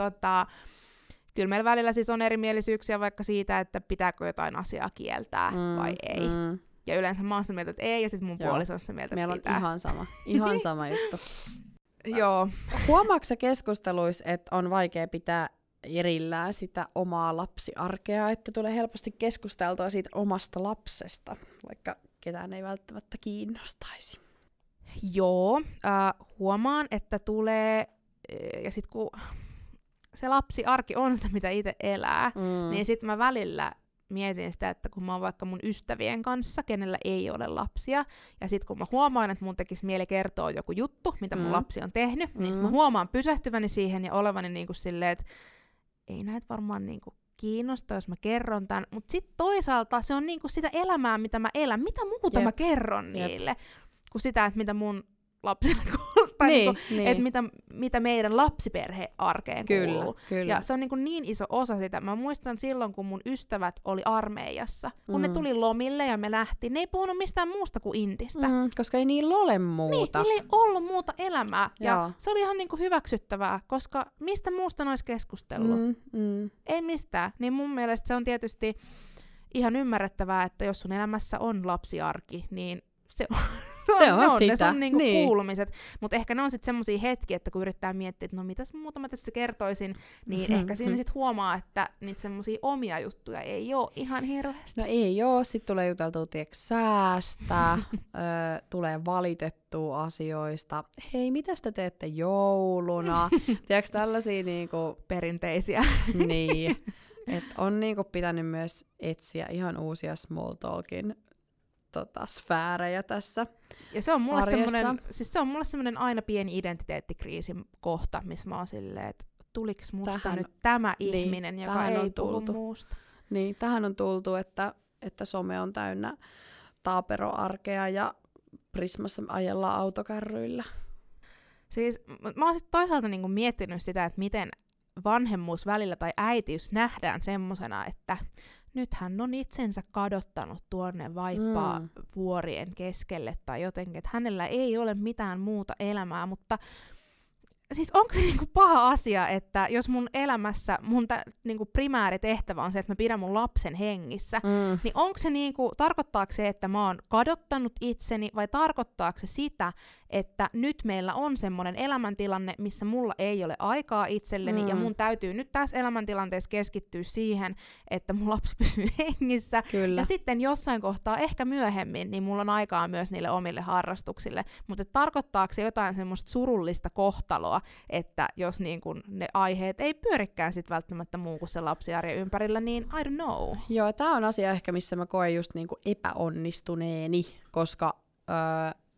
kyllä meillä välillä siis on erimielisyyksiä vaikka siitä, että pitääkö jotain asiaa kieltää vai ei. Ja yleensä mä oon sitä mieltä, että ei, ja sitten mun puoliso on sitä mieltä, että pitää. Meillä on ihan sama juttu. Joo. Huomaatko sä keskusteluissa, että on vaikea pitää erillään sitä omaa lapsiarkea, että tulee helposti keskusteltua siitä omasta lapsesta, vaikka ketään ei välttämättä kiinnostaisi? Joo, huomaan, että tulee, ja sit kun se lapsiarki on sitä, mitä itse elää, niin sit mä välillä mietin sitä, että kun mä oon vaikka mun ystävien kanssa, kenellä ei ole lapsia, ja sit kun mä huomaan, että mun tekisi mieli kertoa joku juttu, mitä mun lapsi on tehnyt, niin sit mä huomaan pysähtyväni siihen ja olevani niinku silleen, että ei näitä varmaan niinku kiinnostaa, jos mä kerron tämän, mutta sit toisaalta se on niinku sitä elämää, mitä mä elän, mitä muuta mä kerron niille. kuin sitä, että mitä mun lapsilla kuuluu, tai niin. Että mitä meidän lapsiperhearkeen kuuluu. Kyllä. Ja se on niin iso osa sitä. Mä muistan silloin, kun mun ystävät oli armeijassa, kun ne tuli lomille ja me lähti, ne ei puhunut mistään muusta kuin Intistä. Koska ei niillä ole muuta. Niillä ei ollut muuta elämää. Ja se oli ihan hyväksyttävää, koska mistä muusta ne olisi keskustellut? Ei mistään. Niin mun mielestä se on tietysti ihan ymmärrettävää, että jos sun elämässä on lapsiarki, niin se on sitä. Ne sun kuulumiset. Mutta ehkä ne on sitten semmosia hetkiä, että kun yrittää miettiä, että no mitäs muutama tässä kertoisin, niin ehkä siinä sitten huomaa, että niitä semmosia omia juttuja ei ole ihan hirveästi. No ei oo, sitten tulee juteltua säästä, tulee valitettua asioista. Hei, mitäs te teette jouluna? Tiedätkö tällaisia perinteisiä? Niin. Et on pitänyt myös etsiä ihan uusia small talkin sfäärejä tässä. Ja se on mulle semmoinen aina pieni identiteettikriisin kohta, missä mä oon silleen, että tuliks musta nyt tämä ihminen, joka ei puhu muusta. Niin, tähän on tultu, että some on täynnä taaperoarkea ja Prismassa ajellaan autokärryillä. Siis mä oon sit toisaalta miettinyt sitä, että miten vanhemmuus välillä tai äitiys nähdään semmosena, että nyt hän on itsensä kadottanut tuonne vaippaa vuorien keskelle tai jotenkin, että hänellä ei ole mitään muuta elämää, mutta siis onko se paha asia, että jos mun elämässä mun primääritehtävä on se, että mä pidän mun lapsen hengissä, niin onko se tarkoittaako se, että mä oon kadottanut itseni, vai tarkoittaako se sitä, että nyt meillä on semmoinen elämäntilanne, missä mulla ei ole aikaa itselleni, ja mun täytyy nyt tässä elämäntilanteessa keskittyä siihen, että mun lapsi pysyy hengissä. Kyllä. Ja sitten jossain kohtaa, ehkä myöhemmin, niin mulla on aikaa myös niille omille harrastuksille. Mutta tarkoittaako se jotain semmoista surullista kohtaloa, että jos ne aiheet ei pyörikään sit välttämättä muun kuin se lapsiarjen ympärillä, niin I don't know. Joo, tää on asia ehkä, missä mä koen just epäonnistuneeni, koska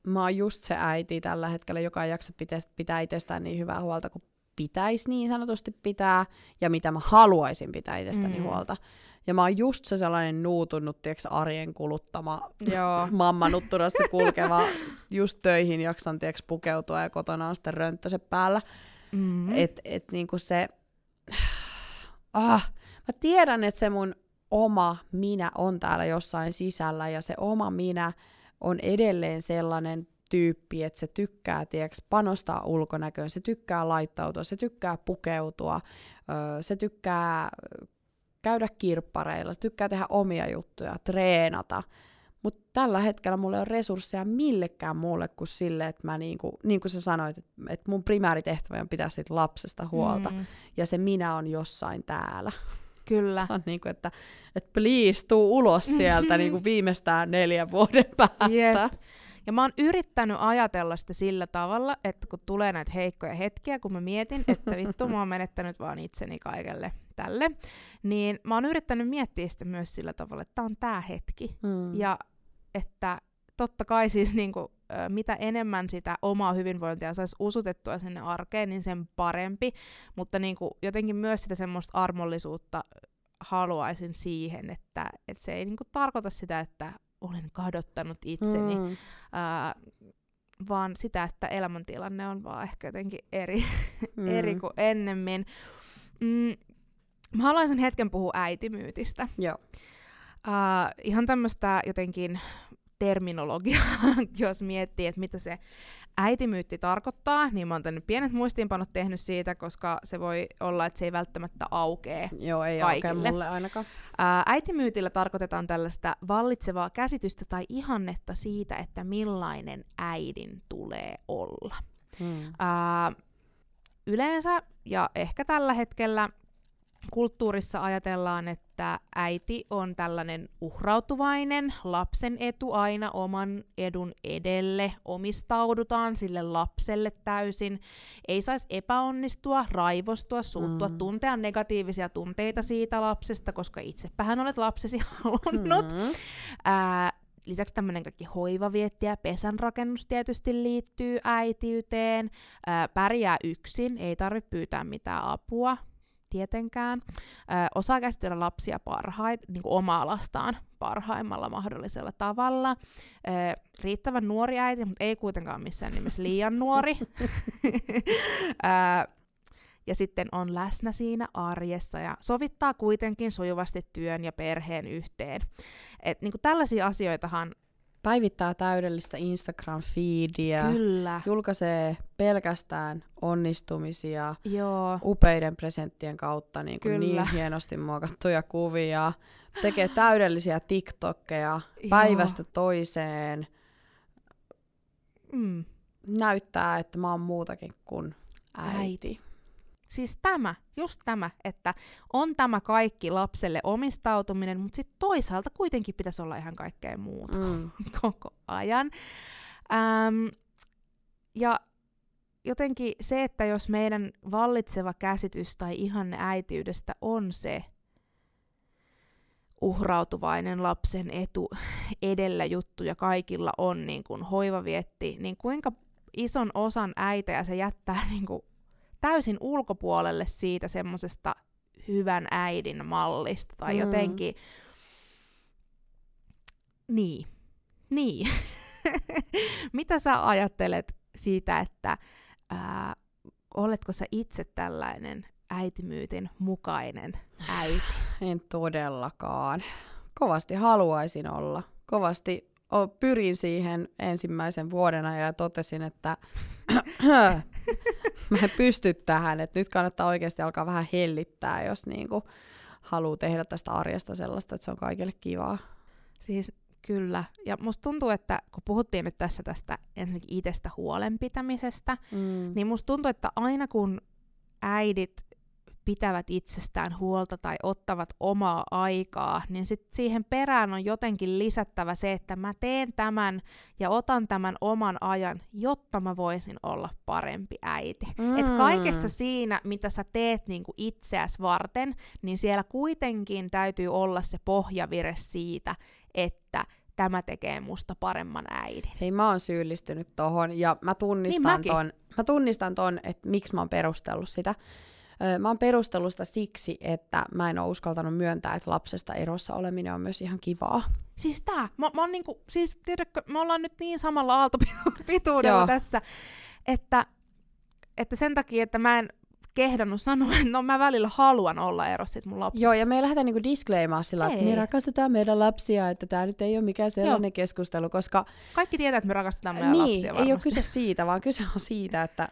mä oon just se äiti tällä hetkellä, joka ei jaksa pitää itsestään niin hyvää huolta kuin pitäisi niin sanotusti pitää, ja mitä mä haluaisin pitää itsestäni huolta. Ja mä oon just se sellainen nuutunut, tiiäks, arjen kuluttama, mammanutturassa kulkeva, just töihin jaksan pukeutua ja kotona on sitten rönttöset päällä. Et se... Mä tiedän, että se mun oma minä on täällä jossain sisällä, ja se oma minä on edelleen sellainen tyyppi, että se tykkää panostaa ulkonäköön, se tykkää laittautua, se tykkää pukeutua, se tykkää käydä kirppareilla, se tykkää tehdä omia juttuja, treenata. Mutta tällä hetkellä mulla ei ole resursseja millekään muulle kuin sille, että mä niin kuin sä sanoit, että mun primääritehtävä on pitää siitä lapsesta huolta, ja se minä on jossain täällä. Kyllä. On että please, tuu ulos sieltä viimeistään 4 vuoden päästä. Yep. Ja mä oon yrittänyt ajatella sitä sillä tavalla, että kun tulee näitä heikkoja hetkiä, kun mä mietin, että vittu mä oon menettänyt vaan itseni kaikelle tälle, niin mä oon yrittänyt miettiä sitä myös sillä tavalla, että tää on tää hetki. Ja että totta kai siis mitä enemmän sitä omaa hyvinvointia saisi usutettua sinne arkeen, niin sen parempi, mutta jotenkin myös sitä semmoista armollisuutta haluaisin siihen, että se ei tarkoita sitä, että olen kadottanut itseni, vaan sitä, että elämäntilanne on vaan ehkä jotenkin eri kuin ennemmin. Mä haluaisin hetken puhua äitimyytistä. Joo. Ihan tämmöistä jotenkin terminologiaa, jos miettii, että mitä se äitimyytti tarkoittaa, niin mä oon tänne pienet muistiinpanot tehnyt siitä, koska se voi olla, että se ei välttämättä aukee kaikille. Joo, ei aukee mulle ainakaan. Äitimyytillä tarkoitetaan tällaista vallitsevaa käsitystä tai ihannetta siitä, että millainen äidin tulee olla. Yleensä ja ehkä tällä hetkellä kulttuurissa ajatellaan, että äiti on tällainen uhrautuvainen, lapsen etu aina oman edun edelle, omistaudutaan sille lapselle täysin, ei saisi epäonnistua, raivostua, suuttua, tuntea negatiivisia tunteita siitä lapsesta, koska itsepähän olet lapsesi halunnut. Lisäksi tämmöinen kaikki hoivavietti ja pesänrakennus tietysti liittyy äitiyteen, pärjää yksin, ei tarvitse pyytää mitään apua. tietenkään. Osaa käsitellä lapsia niin kuin omaa lastaan parhaimmalla mahdollisella tavalla. Riittävän nuori äiti, mutta ei kuitenkaan missään nimessä liian nuori. Ja sitten on läsnä siinä arjessa ja sovittaa kuitenkin sujuvasti työn ja perheen yhteen. Et niin kuin tällaisia asioitahan... Päivittää täydellistä Instagram-feediä, kyllä, julkaisee pelkästään onnistumisia, joo, upeiden presenttien kautta niin hienosti muokattuja kuvia, tekee täydellisiä TikTokkeja päivästä toiseen, näyttää, että mä oon muutakin kuin äiti. Siis just tämä, että on tämä kaikki lapselle omistautuminen, mutta sitten toisaalta kuitenkin pitäisi olla ihan kaikkea muuta koko ajan. Ja jotenkin se, että jos meidän vallitseva käsitys tai ihanne äitiydestä on se uhrautuvainen lapsen etu edellä juttu ja kaikilla on niin kun hoivavietti, niin kuinka ison osan äitejä se jättää niin kun täysin ulkopuolelle siitä semmosesta hyvän äidin mallista tai jotenkin. Niin. Mitä sä ajattelet siitä, että oletko sä itse tällainen äitimyytin mukainen äiti? En todellakaan. Kovasti haluaisin olla. Kovasti pyrin siihen ensimmäisen vuodena ja totesin, että mä en pysty tähän, että nyt kannattaa oikeasti alkaa vähän hellittää, jos niinku haluaa tehdä tästä arjesta sellaista, että se on kaikille kivaa. Siis kyllä. Ja musta tuntuu, että kun puhuttiin nyt tässä tästä ensinnäkin itsestä huolenpitämisestä, niin musta tuntuu, että aina kun äidit pitävät itsestään huolta tai ottavat omaa aikaa, niin sit siihen perään on jotenkin lisättävä se, että mä teen tämän ja otan tämän oman ajan, jotta mä voisin olla parempi äiti. Et kaikessa siinä, mitä sä teet niinku itseäsi varten, niin siellä kuitenkin täytyy olla se pohjavire siitä, että tämä tekee musta paremman äidin. Hei, mä oon syyllistynyt tohon ja mä tunnistan ton, että miksi mä oon perustellut sitä. Mä oon perustellut sitä siksi, että mä en oo uskaltanut myöntää, että lapsesta erossa oleminen on myös ihan kivaa. Siis tää, mä oon niinku, siis tiedätkö, me ollaan nyt niin samalla aaltopituudella tässä, että sen takia, että mä en kehdannut sanoa, että no mä välillä haluan olla erossa siitä mun lapsesta. Joo, ja me ei lähdetä niinku disclaimaa sillä, että me rakastetaan meidän lapsia, että tää nyt ei oo mikään sellainen keskustelu, koska... Kaikki tietää, että me rakastetaan meidän lapsia varmasti. Ei oo kyse siitä, vaan kyse on siitä, että...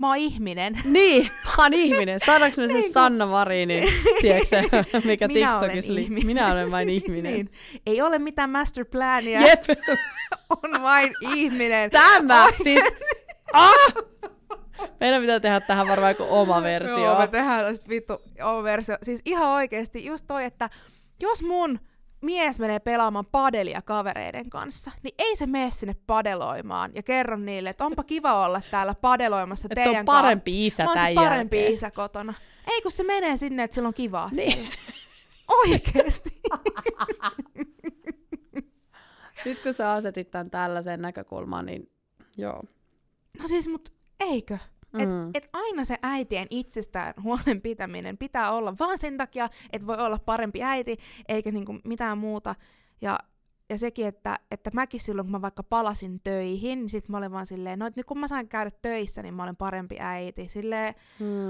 Mä oon ihminen. Niin, mä oon ihminen. Saadaanko me sen niin, Sanna Marinin, tiedätkö mikä TikTokissa oli? Minä olen vain ihminen. Niin. Ei ole mitään masterplania. Jep. On vain ihminen. Tämä! Oikein. Siis... Meidän pitää tehdä tähän varmaan joku oma versio. Joo, me tehdään vittu oma versio. Siis ihan oikeesti just toi, että jos mun mies menee pelaamaan padelia kavereiden kanssa, niin ei se mene sinne padeloimaan ja kerro niille, että onpa kiva olla täällä padeloimassa teidän kanssa. Että on parempi isä tämän jälkeen. Mä oon parempi isä kotona. Ei kun se menee sinne, että sillä on kivaa. Niin. Oikeesti. Nyt kun sä asetit tämän tällaisen näkökulman, niin joo. No siis mut eikö? Et aina se äitien itsestään huolen pitäminen pitää olla vaan sen takia, että voi olla parempi äiti, eikä niinku mitään muuta. Ja sekin, että mäkin silloin, kun mä vaikka palasin töihin, niin sit mä olin vaan silleen, no nyt kun mä sain käydä töissä, niin mä olen parempi äiti. Silleen,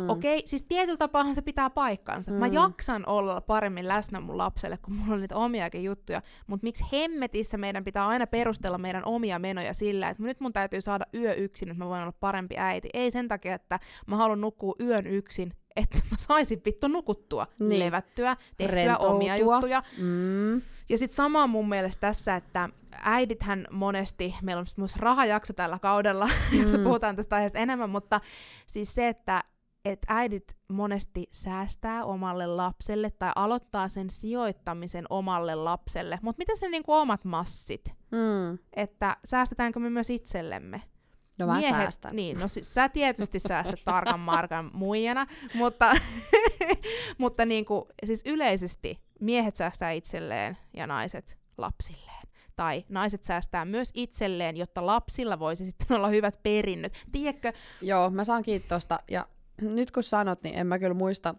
okei, siis tietyllä tapaahan se pitää paikkansa. Mä jaksan olla paremmin läsnä mun lapselle, kun mulla on niitä omiakin juttuja. Mutta miksi hemmetissä meidän pitää aina perustella meidän omia menoja sillä, että nyt mun täytyy saada yö yksin, että mä voin olla parempi äiti. Ei sen takia, että mä haluan nukkua yön yksin, että mä saisin vittu nukuttua, levättyä, tehtyä omia juttuja. Ja sitten sama mun mielestä tässä, että äidithän monesti, meillä on myös rahajakso tällä kaudella, jossa puhutaan tästä aiheesta enemmän, mutta siis se, että äidit monesti säästää omalle lapselle tai aloittaa sen sijoittamisen omalle lapselle, mutta mitä se niinku omat massit? Että säästetäänkö me myös itsellemme? No mä säästän. Niin, no sä tietysti säästät tarkan markan muijana, mutta niinku, siis yleisesti miehet säästää itselleen ja naiset lapsilleen. Tai naiset säästää myös itselleen, jotta lapsilla voisi sitten olla hyvät perinnöt. Tiedätkö? Joo, mä saan kiitosta ja nyt kun sanot, niin en mä kyllä muista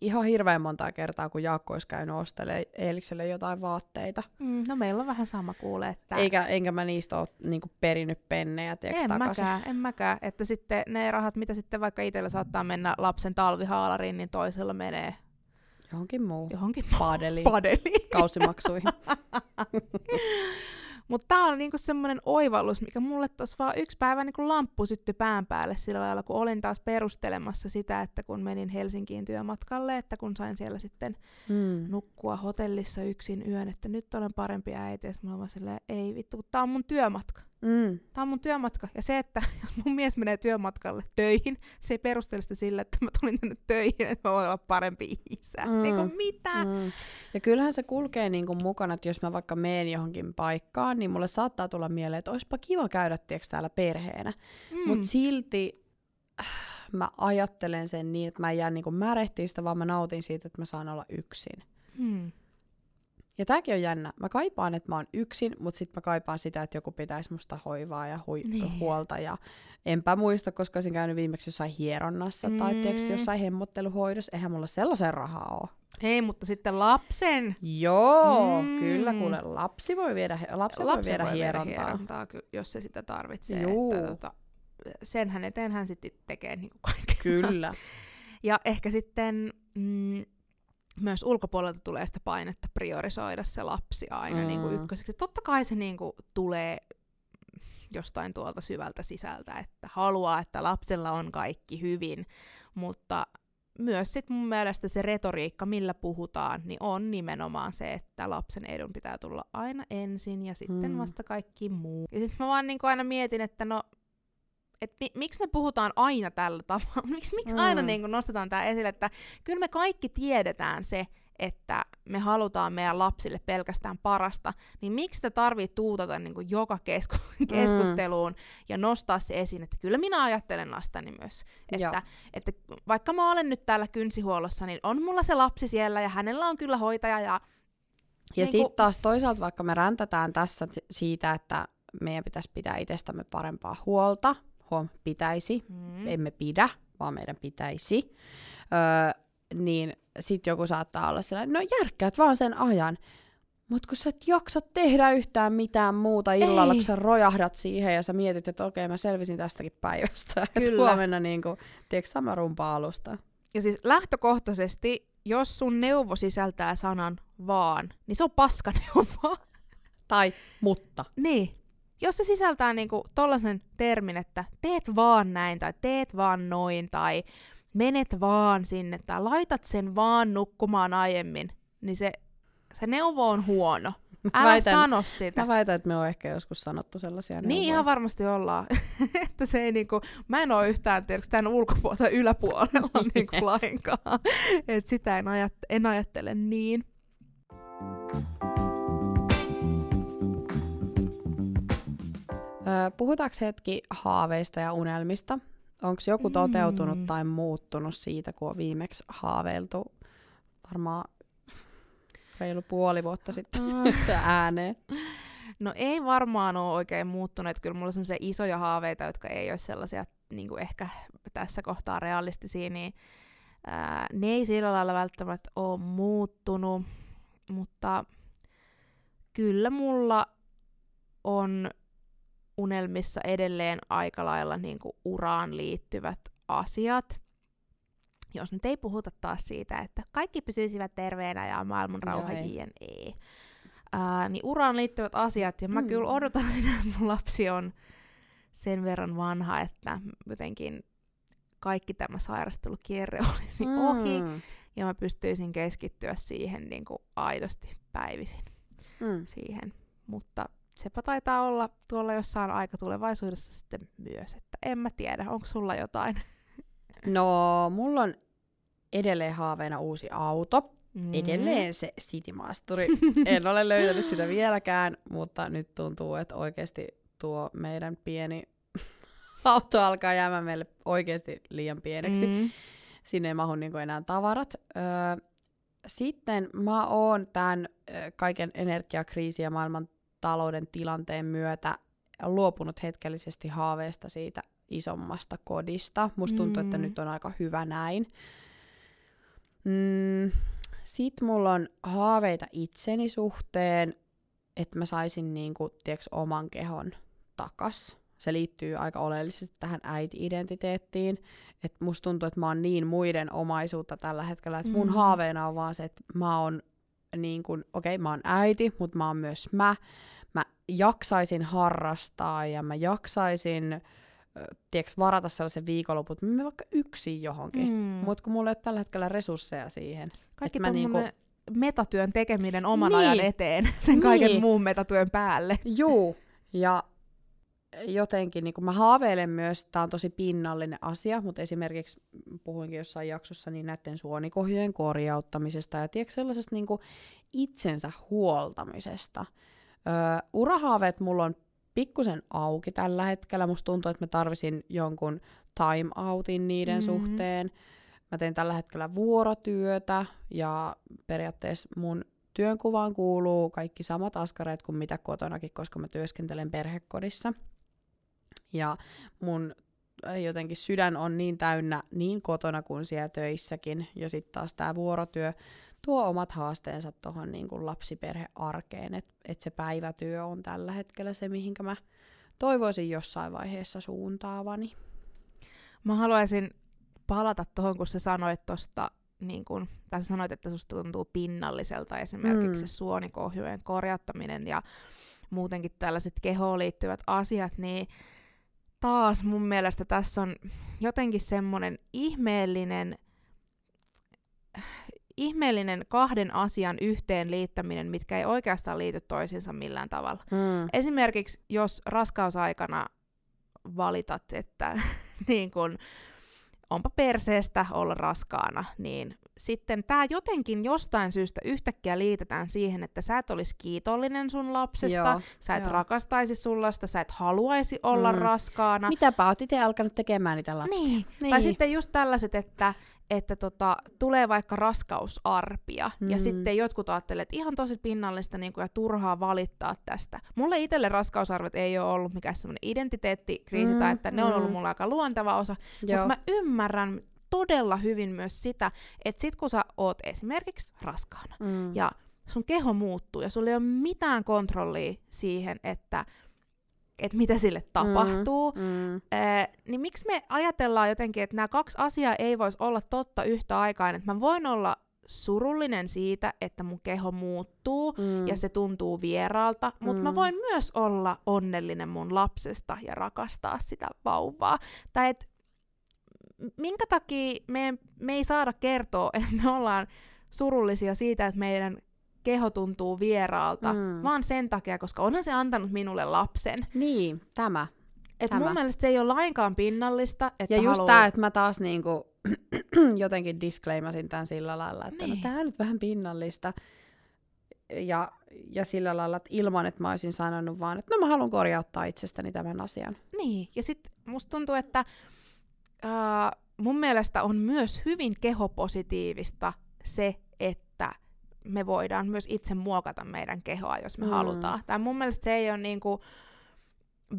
ihan hirveän montaa kertaa, kun Jaakko olisi käynyt ostelemaan Eelikselle jotain vaatteita. No meillä on vähän sama kuule, että... Enkä mä niistä ole niinku perinyt pennejä, tiiäks, takaisin. En mäkään. Että sitten ne rahat, mitä sitten vaikka itsellä saattaa mennä lapsen talvihaalariin, niin toisella menee... Johonkin muu. Padeliin. Kausimaksuihin. Mutta tää on niinku semmoinen oivallus, mikä mulle tossa vaan yksi päivä niinku lamppu syttyi pään päälle sillä lailla, kun olin taas perustelemassa sitä, että kun menin Helsinkiin työmatkalle, että kun sain siellä sitten nukkua hotellissa yksin yön, että nyt olen parempi äiti, ja mulla on silleen, ei vittu, kun tää on mun työmatka. Tää on mun työmatka. Ja se, että jos mun mies menee työmatkalle töihin, se ei perustele sitä sillä, että mä tulin tänne töihin, että mä voin olla parempi isä. Eikö mitään? Ja kyllähän se kulkee niinku mukana, että jos mä vaikka meen johonkin paikkaan, niin mulle saattaa tulla mieleen, että olisipa kiva käydä täällä perheenä. Mut silti mä ajattelen sen niin, että mä en jää niinku märehtiä sitä, vaan mä nautin siitä, että mä saan olla yksin. Ja tääkin on jännä. Mä kaipaan, että mä oon yksin, mutta sit mä kaipaan sitä, että joku pitäisi musta hoivaa ja huolta. Ja enpä muista, koska olisin käynyt viimeksi jossain hieronnassa tai tietysti jossain hemmotteluhoidossa. Eihän mulla sellaisen rahaa oo. Hei, mutta sitten lapsen. Joo, kyllä kuule. Lapsi voi viedä hierontaa, jos se sitä tarvitsee. Että, senhän eteenhän sitten tekee niin kuin kaikessa. Kyllä. Ja ehkä sitten... Myös ulkopuolelta tulee sitä painetta priorisoida se lapsi aina niinku ykköseksi. Totta kai se niinku tulee jostain tuolta syvältä sisältä, että haluaa, että lapsella on kaikki hyvin. Mutta myös sit mun mielestä se retoriikka, millä puhutaan, niin on nimenomaan se, että lapsen edun pitää tulla aina ensin ja sitten vasta kaikki muu. Ja sit mä vaan niinku aina mietin, että no... Että miksi me puhutaan aina tällä tavalla? Miksi aina niin kun nostetaan tää esille? Että kyllä me kaikki tiedetään se, että me halutaan meidän lapsille pelkästään parasta. Niin miksi sitä tarvitsee tuutata niin kun joka keskusteluun ja nostaa se esiin? Että kyllä minä ajattelen lastani myös. Että vaikka mä olen nyt täällä kynsihuollossa, niin on mulla se lapsi siellä ja hänellä on kyllä hoitaja. Ja niin sitten taas toisaalta vaikka me räntätään tässä siitä, että meidän pitäisi pitää itsestämme parempaa huolta. Pitäisi, emme pidä, vaan meidän pitäisi, niin sit joku saattaa olla sellainen, no järkkäät vaan sen ajan, mut kun sä et jaksa tehdä yhtään mitään muuta illalla, kun sä rojahdat siihen ja sä mietit, että okei mä selvisin tästäkin päivästä, että huomenna niinku, tiedätkö, sama rumpa alusta. Ja siis lähtökohtaisesti, jos sun neuvo sisältää sanan vaan, niin se on paskaneuvoa. Tai mutta. Niin. Jos se sisältää niinku tollasen termin, että teet vaan näin tai teet vaan noin tai menet vaan sinne tai laitat sen vaan nukkumaan aiemmin, niin se neuvo on huono. Sano sitä. Mä väitän, että me on ehkä joskus sanottu sellaisia neuvoja. Niin ihan varmasti ollaan. Että se ei niinku, mä en oo yhtään tiedäks tämän ulkopuolella tai yläpuolella niinku lainkaan. Että sitä en ajattele niin. Puhutaanko hetki haaveista ja unelmista? Onko joku toteutunut tai muuttunut siitä, kun on viimeksi haaveiltu varmaan reilu puoli vuotta sitten ääneen? No ei varmaan ole oikein muuttunut. Kyllä mulla on sellaisia isoja haaveita, jotka ei ole sellaisia niin kuin ehkä tässä kohtaa realistisia, niin ne ei sillä lailla välttämättä ole muuttunut. Mutta kyllä mulla on... unelmissa edelleen aika lailla niinku uraan liittyvät asiat. Jos nyt ei puhuta taas siitä, että kaikki pysyisivät terveenä ja maailman rauha jne. Niin uraan liittyvät asiat, ja mä kyllä odotan sitä, että mun lapsi on sen verran vanha, että jotenkin kaikki tämä sairastelukierre olisi ohi, ja mä pystyisin keskittyä siihen niinku aidosti päivisin. Siihen. Mutta sepä taitaa olla tuolla jossain aika tulevaisuudessa sitten myös, että en mä tiedä, onko sulla jotain? No, mulla on edelleen haaveena uusi auto, edelleen se Citymasturi. En ole löytänyt sitä vieläkään, mutta nyt tuntuu, että oikeasti tuo meidän pieni auto alkaa jäämään meille oikeasti liian pieneksi. Sinne ei mahu niin kuin enää tavarat. Sitten mä oon tämän kaiken energiakriisin ja maailman talouden tilanteen myötä luopunut hetkellisesti haaveesta siitä isommasta kodista. Musta tuntuu, että nyt on aika hyvä näin. Sitten mulla on haaveita itseni suhteen, että mä saisin niinku, tiiäks, oman kehon takas. Se liittyy aika oleellisesti tähän äiti-identiteettiin. Et musta tuntuu, että mä oon niin muiden omaisuutta tällä hetkellä, että mun haaveena on vaan se, että mä oon niin kuin, mä oon äiti, mutta mä oon myös mä. Mä jaksaisin harrastaa ja mä jaksaisin varata sellaisen viikonlopun, että mä menen vaikka yksin johonkin. Mutta kun mulla ei ole tällä hetkellä resursseja siihen. Kaikki tommoinen metatyön tekeminen oman ajan eteen, sen kaiken muun metatyön päälle. Juu, ja jotenkin niin kun mä haaveilen myös, tää on tosi pinnallinen asia, mutta esimerkiksi puhuinkin jossain jaksossa niin näiden suonikohjojen korjauttamisesta ja sellaisesta niin kun itsensä huoltamisesta. Urahaaveet mulla on pikkusen auki tällä hetkellä. Musta tuntuu, että mä tarvisin jonkun time-outin niiden suhteen. Mä teen tällä hetkellä vuorotyötä ja periaatteessa mun työnkuvaan kuuluu kaikki samat askareet kuin mitä kotonakin, koska mä työskentelen perhekodissa. Ja mun jotenkin sydän on niin täynnä niin kotona kuin siellä töissäkin. Ja sitten taas tää vuorotyö tuo omat haasteensa tuohon niin kuin lapsiperhearkeen. Että et se päivätyö on tällä hetkellä se, mihinkä mä toivoisin jossain vaiheessa suuntaavani. Mä haluaisin palata tuohon, kun sä sanoit tuosta, niin kun, tai sanoit, että susta tuntuu pinnalliselta esimerkiksi suonikohjojen korjauttaminen ja muutenkin tällaiset kehoon liittyvät asiat, niin taas mun mielestä tässä on jotenkin semmoinen ihmeellinen kahden asian yhteen liittäminen, mitkä ei oikeastaan liity toisiinsa millään tavalla. Esimerkiksi jos raskausaikana valitat, että niin kun, onpa perseestä olla raskaana, niin sitten tämä jotenkin jostain syystä yhtäkkiä liitetään siihen, että sä et olisi kiitollinen sun lapsesta, sä et rakastaisi sun lasta, sä et haluaisi olla raskaana. Mitäpä oot itse alkanut tekemään niitä lapsia. Niin. Tai sitten just tällaiset, että tulee vaikka raskausarpia, ja sitten jotkut ajattelee, että ihan tosi pinnallista niin kuin, ja turhaa valittaa tästä. Mulle itselle raskausarvet ei ole ollut mikään semmoinen identiteettikriisi, tai että ne on ollut mulle aika luonteva osa, mutta mä ymmärrän todella hyvin myös sitä, että sit kun sä oot esimerkiksi raskaana, ja sun keho muuttuu, ja sulla ei ole mitään kontrollia siihen, että mitä sille tapahtuu, niin miksi me ajatellaan jotenkin, että nämä kaksi asiaa ei voisi olla totta yhtä aikaan, että mä voin olla surullinen siitä, että mun keho muuttuu ja se tuntuu vieraalta, mutta mä voin myös olla onnellinen mun lapsesta ja rakastaa sitä vauvaa. Tai että minkä takia me ei saada kertoa, että me ollaan surullisia siitä, että meidän keho tuntuu vieraalta, vaan sen takia, koska onhan se antanut minulle lapsen. Niin, tämä. Että mun mielestä se ei ole lainkaan pinnallista. Että ja just tää, että mä taas niinku jotenkin disclaimasin tämän sillä lailla, että niin, no tää on nyt vähän pinnallista. Ja sillä lailla, että ilman, että mä olisin sanonut vaan, että no mä haluan korjauttaa itsestäni tämän asian. Niin, ja sit musta tuntuu, että mun mielestä on myös hyvin kehopositiivista se, että me voidaan myös itse muokata meidän kehoa, jos me halutaan. Tai mun mielestä se ei ole niinku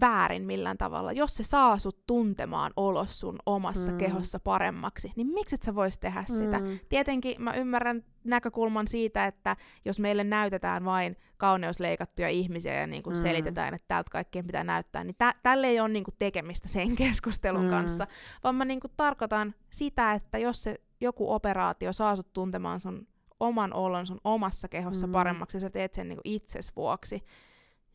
väärin millään tavalla. Jos se saa sut tuntemaan olos sun omassa kehossa paremmaksi, niin miksi et sä vois tehdä sitä? Tietenkin mä ymmärrän näkökulman siitä, että jos meille näytetään vain kauneusleikattuja ihmisiä ja niinku selitetään, että täältä kaikkien pitää näyttää, niin tälle ei ole niinku tekemistä sen keskustelun kanssa. Vaan mä niinku tarkoitan sitä, että jos se joku operaatio saa sut tuntemaan sun oman olon sun omassa kehossa paremmaksi, ja sä teet sen niinku itses vuoksi,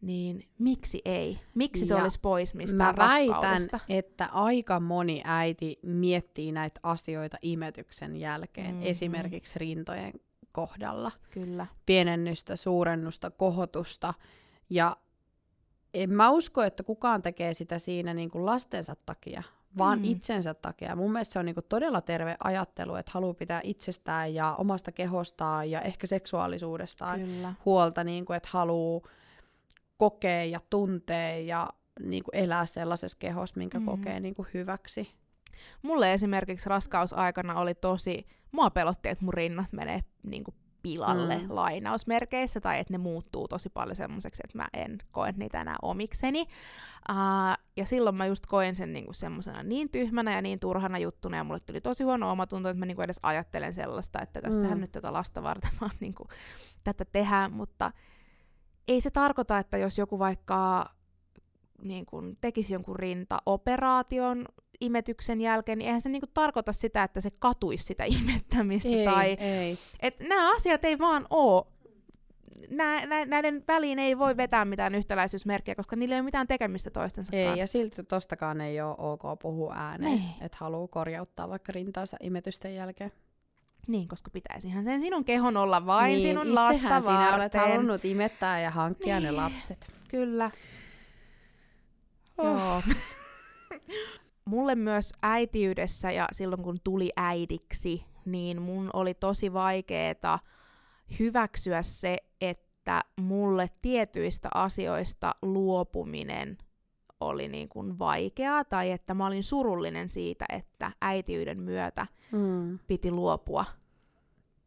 niin miksi ei? Miksi se olisi pois mistään rakkaudesta? Mä väitän, että aika moni äiti miettii näitä asioita imetyksen jälkeen, esimerkiksi rintojen kohdalla. Kyllä. Pienennystä, suurennusta, kohotusta, ja en mä usko, että kukaan tekee sitä siinä niinku lastensa takia, vaan itsensä takia. Mun mielestä se on niinku todella terve ajattelu, että haluaa pitää itsestään ja omasta kehostaan ja ehkä seksuaalisuudestaan huolta, niinku, että haluaa kokea ja tuntee ja niinku elää sellaisessa kehossa, minkä kokee niinku hyväksi. Mulle esimerkiksi raskausaikana oli mua pelotti, että mun rinnat menee niinku pilalle lainausmerkeissä, tai että ne muuttuu tosi paljon semmoiseksi, että mä en koe niitä enää omikseni. Ja silloin mä just koen sen niinku semmosena niin tyhmänä ja niin turhana juttuna, ja mulle tuli tosi huono omatunto, että mä niinku edes ajattelen sellaista, että tässähän nyt tätä lasta varten vaan niinku tätä tehdään, mutta ei se tarkoita, että jos joku vaikka niin kun tekisi jonkun rintaoperaation imetyksen jälkeen, niin eihän se niin kun tarkoita sitä, että se katuisi sitä imettämistä. Ei. Et nämä asiat ei vaan ole. Näiden väliin ei voi vetää mitään yhtäläisyysmerkkiä, koska niillä ei ole mitään tekemistä toistensa kanssa. Ei, ja silti tostakaan ei ole ok puhua ääneen, että haluaa korjauttaa vaikka rintaansa imetysten jälkeen. Niin, koska pitäisihän sen sinun kehon olla vain niin, sinun lasta varten. Itsehän sinä olet halunnut imettää ja hankkia niin, ne lapset. Kyllä. Joo. Mulle myös äitiydessä ja silloin kun tuli äidiksi, niin mun oli tosi vaikeeta hyväksyä se, että mulle tietyistä asioista luopuminen oli niin kuin vaikeaa, tai että mä olin surullinen siitä, että äitiyden myötä piti luopua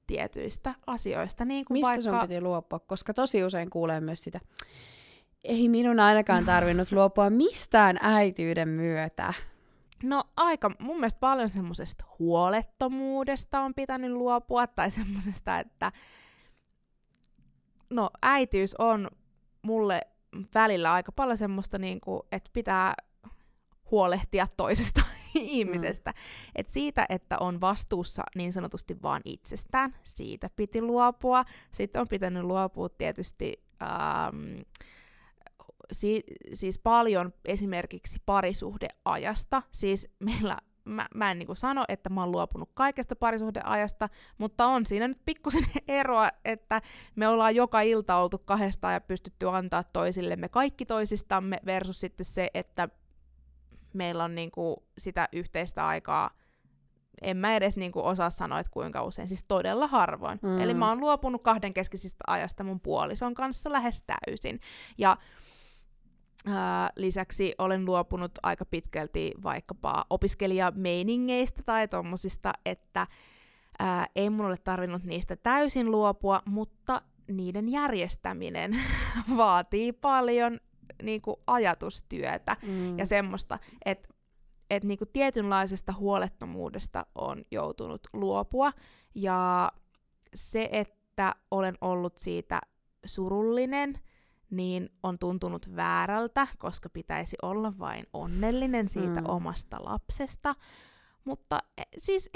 tietyistä asioista. Niin kuin mistä vaikka sun piti luopua? Koska tosi usein kuulee myös sitä, ei minun ainakaan tarvinnut luopua mistään äitiyden myötä. No aika, mun mielestä paljon semmosesta huolettomuudesta on pitänyt luopua, tai semmosesta, että no äitiys on mulle välillä aika paljon semmoista, niin kuin, että pitää huolehtia toisesta ihmisestä. Et siitä, että on vastuussa niin sanotusti vaan itsestään, siitä piti luopua. Sitten on pitänyt luopua tietysti siis paljon esimerkiksi parisuhdeajasta. Siis meillä, mä en niin kuin sano, että mä oon luopunut kaikesta parisuhdeajasta, mutta on siinä nyt pikkusen eroa, että me ollaan joka ilta oltu kahdestaan ja pystytty antaa toisillemme kaikki toisistamme versus sitten se, että meillä on niin kuin sitä yhteistä aikaa. En mä edes niin kuin osaa sanoa, että kuinka usein, siis todella harvoin. Eli mä oon luopunut kahdenkeskisistä ajasta mun puolison kanssa lähes täysin. Ja lisäksi olen luopunut aika pitkälti vaikkapa opiskelijameiningeistä tai tommosista, että ei mun ole tarvinnut niistä täysin luopua, mutta niiden järjestäminen vaatii paljon niinku ajatustyötä ja semmoista, että niinku tietynlaisesta huolettomuudesta on joutunut luopua, ja se, että olen ollut siitä surullinen, niin on tuntunut väärältä, koska pitäisi olla vain onnellinen siitä omasta lapsesta. Mutta siis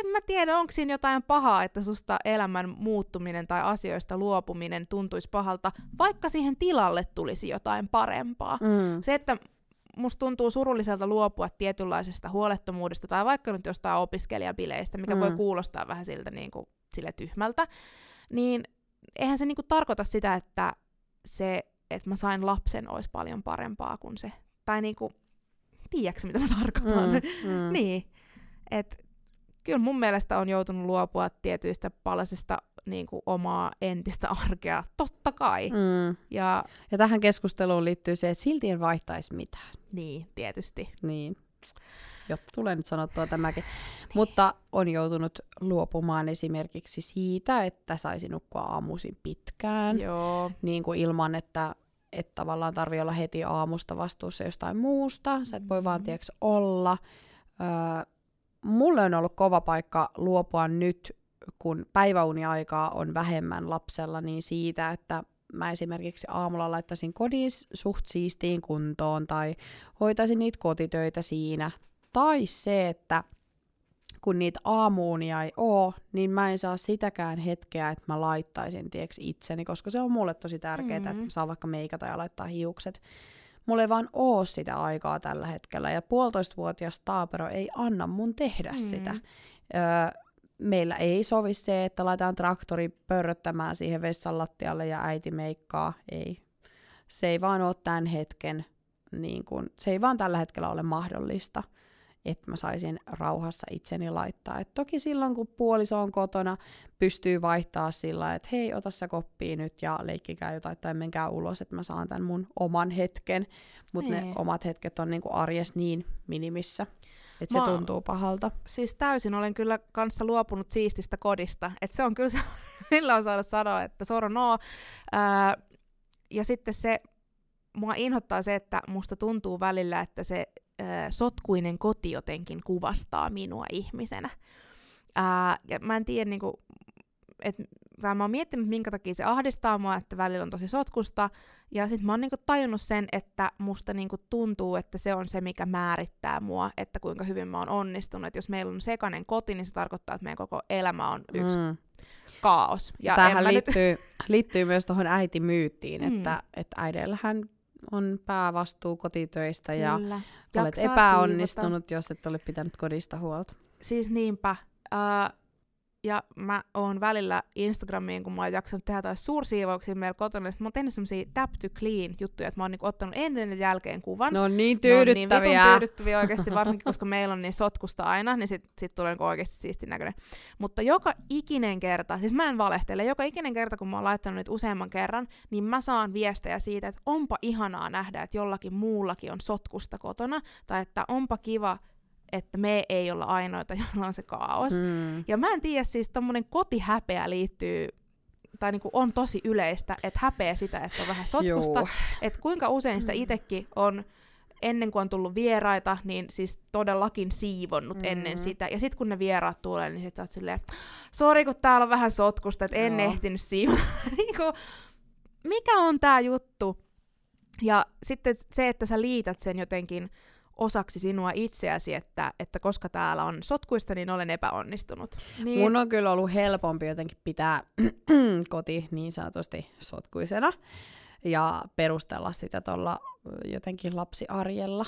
en mä tiedä, onko siinä jotain pahaa, että susta elämän muuttuminen tai asioista luopuminen tuntuisi pahalta, vaikka siihen tilalle tulisi jotain parempaa. Se, että musta tuntuu surulliselta luopua tietynlaisesta huolettomuudesta tai vaikka nyt jostain opiskelijabileistä, mikä voi kuulostaa vähän siltä niin kuin, sille tyhmältä, niin eihän se niin kuin tarkoita sitä, että se, että mä sain lapsen, olisi paljon parempaa kuin se. Tai niinku, tiedätkö mitä mä tarkoitan? Niin. Et kyllä mun mielestä on joutunut luopua tietyistä palasista niinku omaa entistä arkea. Totta kai. Ja tähän keskusteluun liittyy se, että silti en vaihtaisi mitään. Niin, tietysti. Niin. Jotta tulee nyt sanottua tämäkin. Niin. Mutta on joutunut luopumaan esimerkiksi siitä, että saisi nukkua aamuisin pitkään. Joo. Niin kuin ilman, että tavallaan tarvii olla heti aamusta vastuussa jostain muusta. Sä et voi vaan tieks olla. Mulle on ollut kova paikka luopua nyt, kun päiväuniaikaa on vähemmän lapsella, niin siitä, että mä esimerkiksi aamulla laittaisin kodin suht siistiin kuntoon tai hoitaisin niitä kotitöitä siinä. Tai se, että kun niitä aamuunia ei oo, niin mä en saa sitäkään hetkeä, että mä laittaisin itseni, koska se on mulle tosi tärkeää, että saa vaikka meikata ja laittaa hiukset. Mulla ei vaan oo sitä aikaa tällä hetkellä, ja 1,5-vuotias taapero ei anna mun tehdä sitä. Meillä ei sovi se, että laitetaan traktori pörröttämään siihen vessan lattialle ja äiti meikkaa. Ei. Se ei vaan oo tämän hetken, niin kun, se ei vaan tällä hetkellä ole mahdollista, että mä saisin rauhassa itseni laittaa. Et toki silloin, kun puoliso on kotona, pystyy vaihtaa sillä, että hei, ota sä koppia nyt ja leikkikää jotain tai menkää ulos, että mä saan tämän mun oman hetken. Mutta ne omat hetket on niinku arjes niin minimissä, että se tuntuu pahalta. Siis täysin olen kyllä kanssa luopunut siististä kodista. Että se on kyllä se, millä on saanut sanoa, että soro no. Ja sitten se, mua inhottaa se, että musta tuntuu välillä, että se sotkuinen koti jotenkin kuvastaa minua ihmisenä. Ja mä en tiedä, niinku, että mä oon miettinyt, minkä takia se ahdistaa mua, että välillä on tosi sotkusta. Ja sit mä oon niinku tajunnut sen, että musta niinku tuntuu, että se on se, mikä määrittää mua, että kuinka hyvin mä oon onnistunut. Et jos meillä on sekainen koti, niin se tarkoittaa, että meidän koko elämä on yksi kaos. Ja tämähän liittyy myös tuohon äitimyyttiin, että äidellähän on päävastuu kotitöistä ja olet epäonnistunut, jos et ole pitänyt kodista huolta. Siis niinpä. Ja mä oon välillä Instagramiin, kun mä oon jaksanut tehdä taas suursiivouksia meillä kotona, niin mä oon tehnyt semmosia tap to clean juttuja, että mä oon niinku ottanut ennen ja jälkeen kuvan. No niin tyydyttäviä. Ne on niin vitun tyydyttäviä oikeesti, varsinkin koska meillä on niin sotkusta aina, niin sit tulee niinku oikeesti siistin näköinen. Mutta joka ikinen kerta, siis mä en valehtele, joka ikinen kerta kun mä oon laittanut niitä useamman kerran, niin mä saan viestejä siitä, että onpa ihanaa nähdä, että jollakin muullakin on sotkusta kotona, tai että onpa kiva, että me ei olla ainoita, joilla on se kaos. Ja mä en tiedä, siis tommonen kotihäpeä liittyy, tai niinku on tosi yleistä, että häpeä sitä, että on vähän sotkusta. Että kuinka usein sitä itsekin on, ennen kuin on tullut vieraita, niin siis todellakin siivonnut ennen sitä. Ja sit kun ne vieraat tulee, niin sit sä oot silleen, sori kun täällä on vähän sotkusta, että en ehtinyt siivota. Niinku, mikä on tää juttu? Ja sitten se, että sä liität sen jotenkin osaksi sinua itseäsi, että koska täällä on sotkuista, niin olen epäonnistunut. Niin. Mun on kyllä ollut helpompi jotenkin pitää koti niin sanotusti sotkuisena ja perustella sitä tuolla jotenkin lapsiarjella.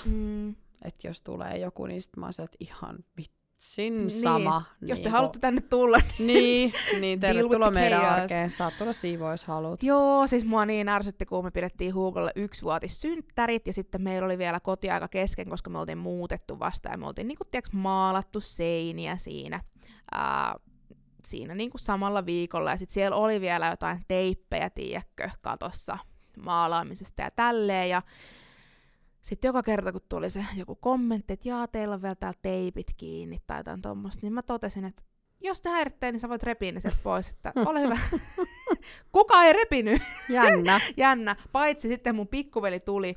Että jos tulee joku, niin sit mä oon se, että ihan vitsin sama. Niin. Jos te haluatte tänne tulla, niin tervetuloa meidän arkeen. Saat tulla siivoa, jos haluat. Joo, siis mua niin ärsytti, kun me pidettiin Hugolle 1-vuotissynttärit, ja sitten meillä oli vielä kotiaika kesken, koska me oltiin muutettu vasta, ja me oltiin niinku, tiiäks, maalattu seiniä siinä niinku samalla viikolla, ja sitten siellä oli vielä jotain teippejä, tiiäkkö, katossa maalaamisesta ja tälleen, ja sitten joka kerta, kun tuli se joku kommentti, että jaa, teillä on vielä täällä teipit kiinni tai jotain tuommoista, niin mä totesin, että jos ne häirittää, niin sä voit repiä ne sieltä pois, että ole hyvä. Kuka ei repinyt? Jännä. Paitsi sitten mun pikkuveli tuli,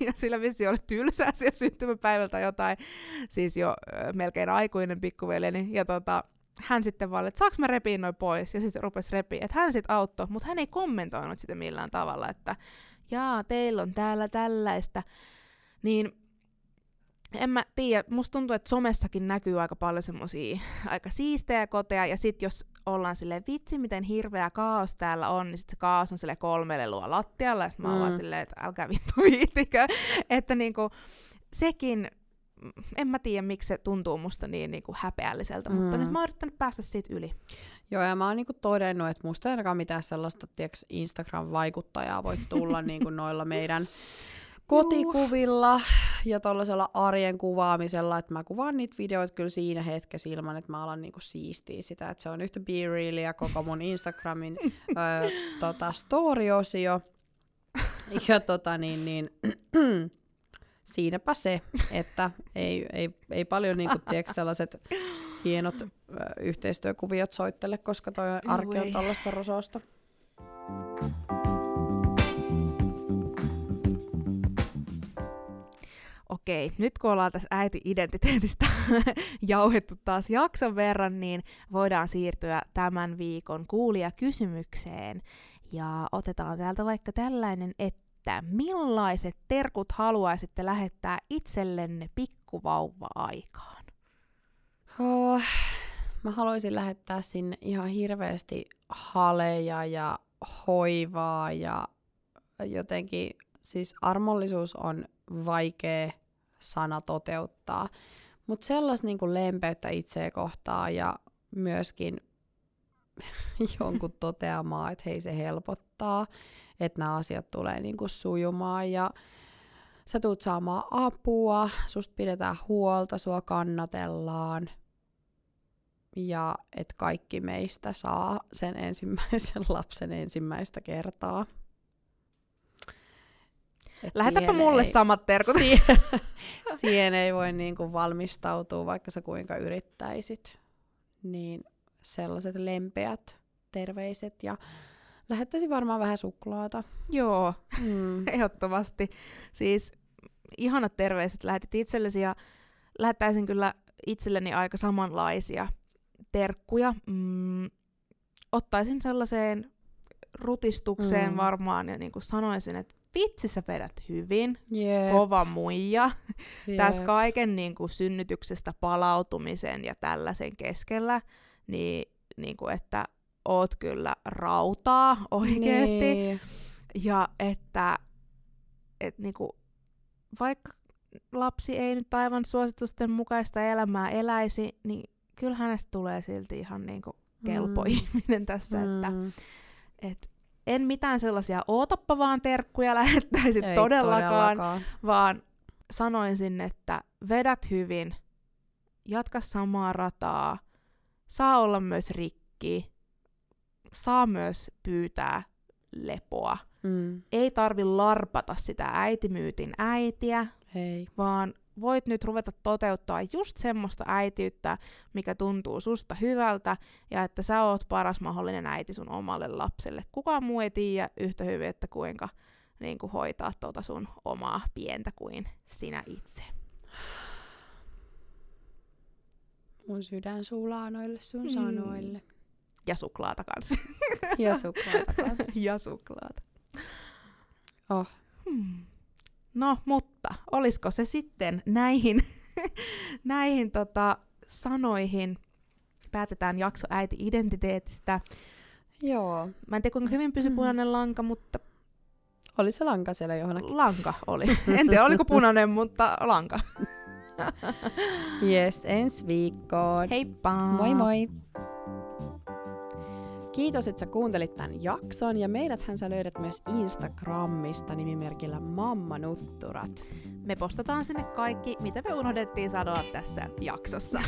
ja sillä vissi oli tylsä asia syntymäpäivältä jotain, siis jo melkein aikuinen pikkuveleni, ja hän sitten vaan, että saaks mä repiä noi pois, ja sitten rupesi repiä, että hän sit auttoi, mutta hän ei kommentoinut sitä millään tavalla, että jaa, teillä on täällä tällaista, niin en mä tiedä, musta tuntuu, että somessakin näkyy aika paljon semmosia aika siistejä koteja, ja sit jos ollaan silleen, vitsi miten hirveä kaos täällä on, niin sit se kaos on silleen 3 lelua lattialla, ja sit mä ollaan silleen, että älkää vittu viittikö, että niinku sekin, en mä tiedä miksi se tuntuu musta niin niinku häpeälliseltä, mutta nyt mä oon yrittänyt päästä siitä yli. Joo, ja mä oon niinku todennut, että musta ei ainakaan mitään sellaista, tiiäks, Instagram-vaikuttajaa voi tulla niinku noilla meidän kotikuvilla ja tollasella arjen kuvaamisella, että mä kuvaan niitä videoita kyllä siinä hetkessä ilman, että mä alan niinku siistiä sitä, että se on yhtä be realia koko mun Instagramin story-osio. Ja siinäpä se, että ei paljon niinku tiiäks sellaiset hienot yhteistyökuviot soittele, koska toi arki on tällaista rososta. Okei, nyt kun ollaan tässä äiti-identiteetistä jauhettu taas jakson verran, niin voidaan siirtyä tämän viikon kuulijakysymykseen. Ja otetaan täältä vaikka tällainen, että millaiset terkut haluaisitte lähettää itsellenne pikkuvauva-aikaan? Oh, mä haluaisin lähettää sinne ihan hirveästi haleja ja hoivaa ja jotenkin, siis armollisuus on vaikea sana toteuttaa, mutta sellaista niinku lempeyttä itseä kohtaan ja myöskin jonkun toteamaa, että hei, se helpottaa, että nämä asiat tulee niinku sujumaan ja sä tuut saamaan apua, susta pidetään huolta, sua kannatellaan ja että kaikki meistä saa sen ensimmäisen lapsen ensimmäistä kertaa. Lähetäpä mulle samat terkut. Siihen ei voi niinku valmistautua, vaikka sä kuinka yrittäisit. Niin sellaiset lempeät terveiset ja lähettäisin varmaan vähän suklaata. Joo, ehdottomasti. Siis ihanat terveiset lähetit itsellesi ja lähettäisin kyllä itselleni aika samanlaisia terkkuja. Ottaisin sellaiseen rutistukseen varmaan ja niin kuin sanoisin, että vitsi sä vedät hyvin, kova muija. Tässä kaiken niin kuin synnytyksestä palautumisen ja tällaisen keskellä, niin kuin että oot kyllä rautaa oikeesti. Niin. Ja että niin kuin, vaikka lapsi ei nyt aivan suositusten mukaista elämää eläisi, niin kyllä hänestä tulee silti ihan niin kuin kelpo ihminen tässä, että en mitään sellaisia ootappa vaan terkkuja lähettäisi todellakaan, vaan sanoisin, että vedät hyvin, jatka samaa rataa, saa olla myös rikki, saa myös pyytää lepoa. Ei tarvi larpata sitä äitimyytin äitiä, vaan voit nyt ruveta toteuttaa just semmoista äitiyttä, mikä tuntuu susta hyvältä, ja että sä oot paras mahdollinen äiti sun omalle lapselle. Kukaan muu ei tiedä yhtä hyvin, että kuinka niin kuin hoitaa tuota sun omaa pientä kuin sinä itse. Mun sydän sulaa noille sun sanoille. Ja suklaata kans. Ja suklaata kans. Ja suklaata. Oh. No, mutta olisiko se sitten näihin sanoihin? Päätetään jakso äiti-identiteetistä. Joo. Mä en tiedä, kuinka hyvin pysyi punainen lanka, mutta... Oli se lanka siellä johonkin. Lanka oli. En tiedä, oliko punainen, mutta lanka. Yes, ensi viikkoon. Heippa! Moi moi! Kiitos, että sä kuuntelit tämän jakson, ja meidäthän sä löydät myös Instagramista nimimerkillä Mammanutturat. Me postataan sinne kaikki, mitä me unohdettiin sanoa tässä jaksossa.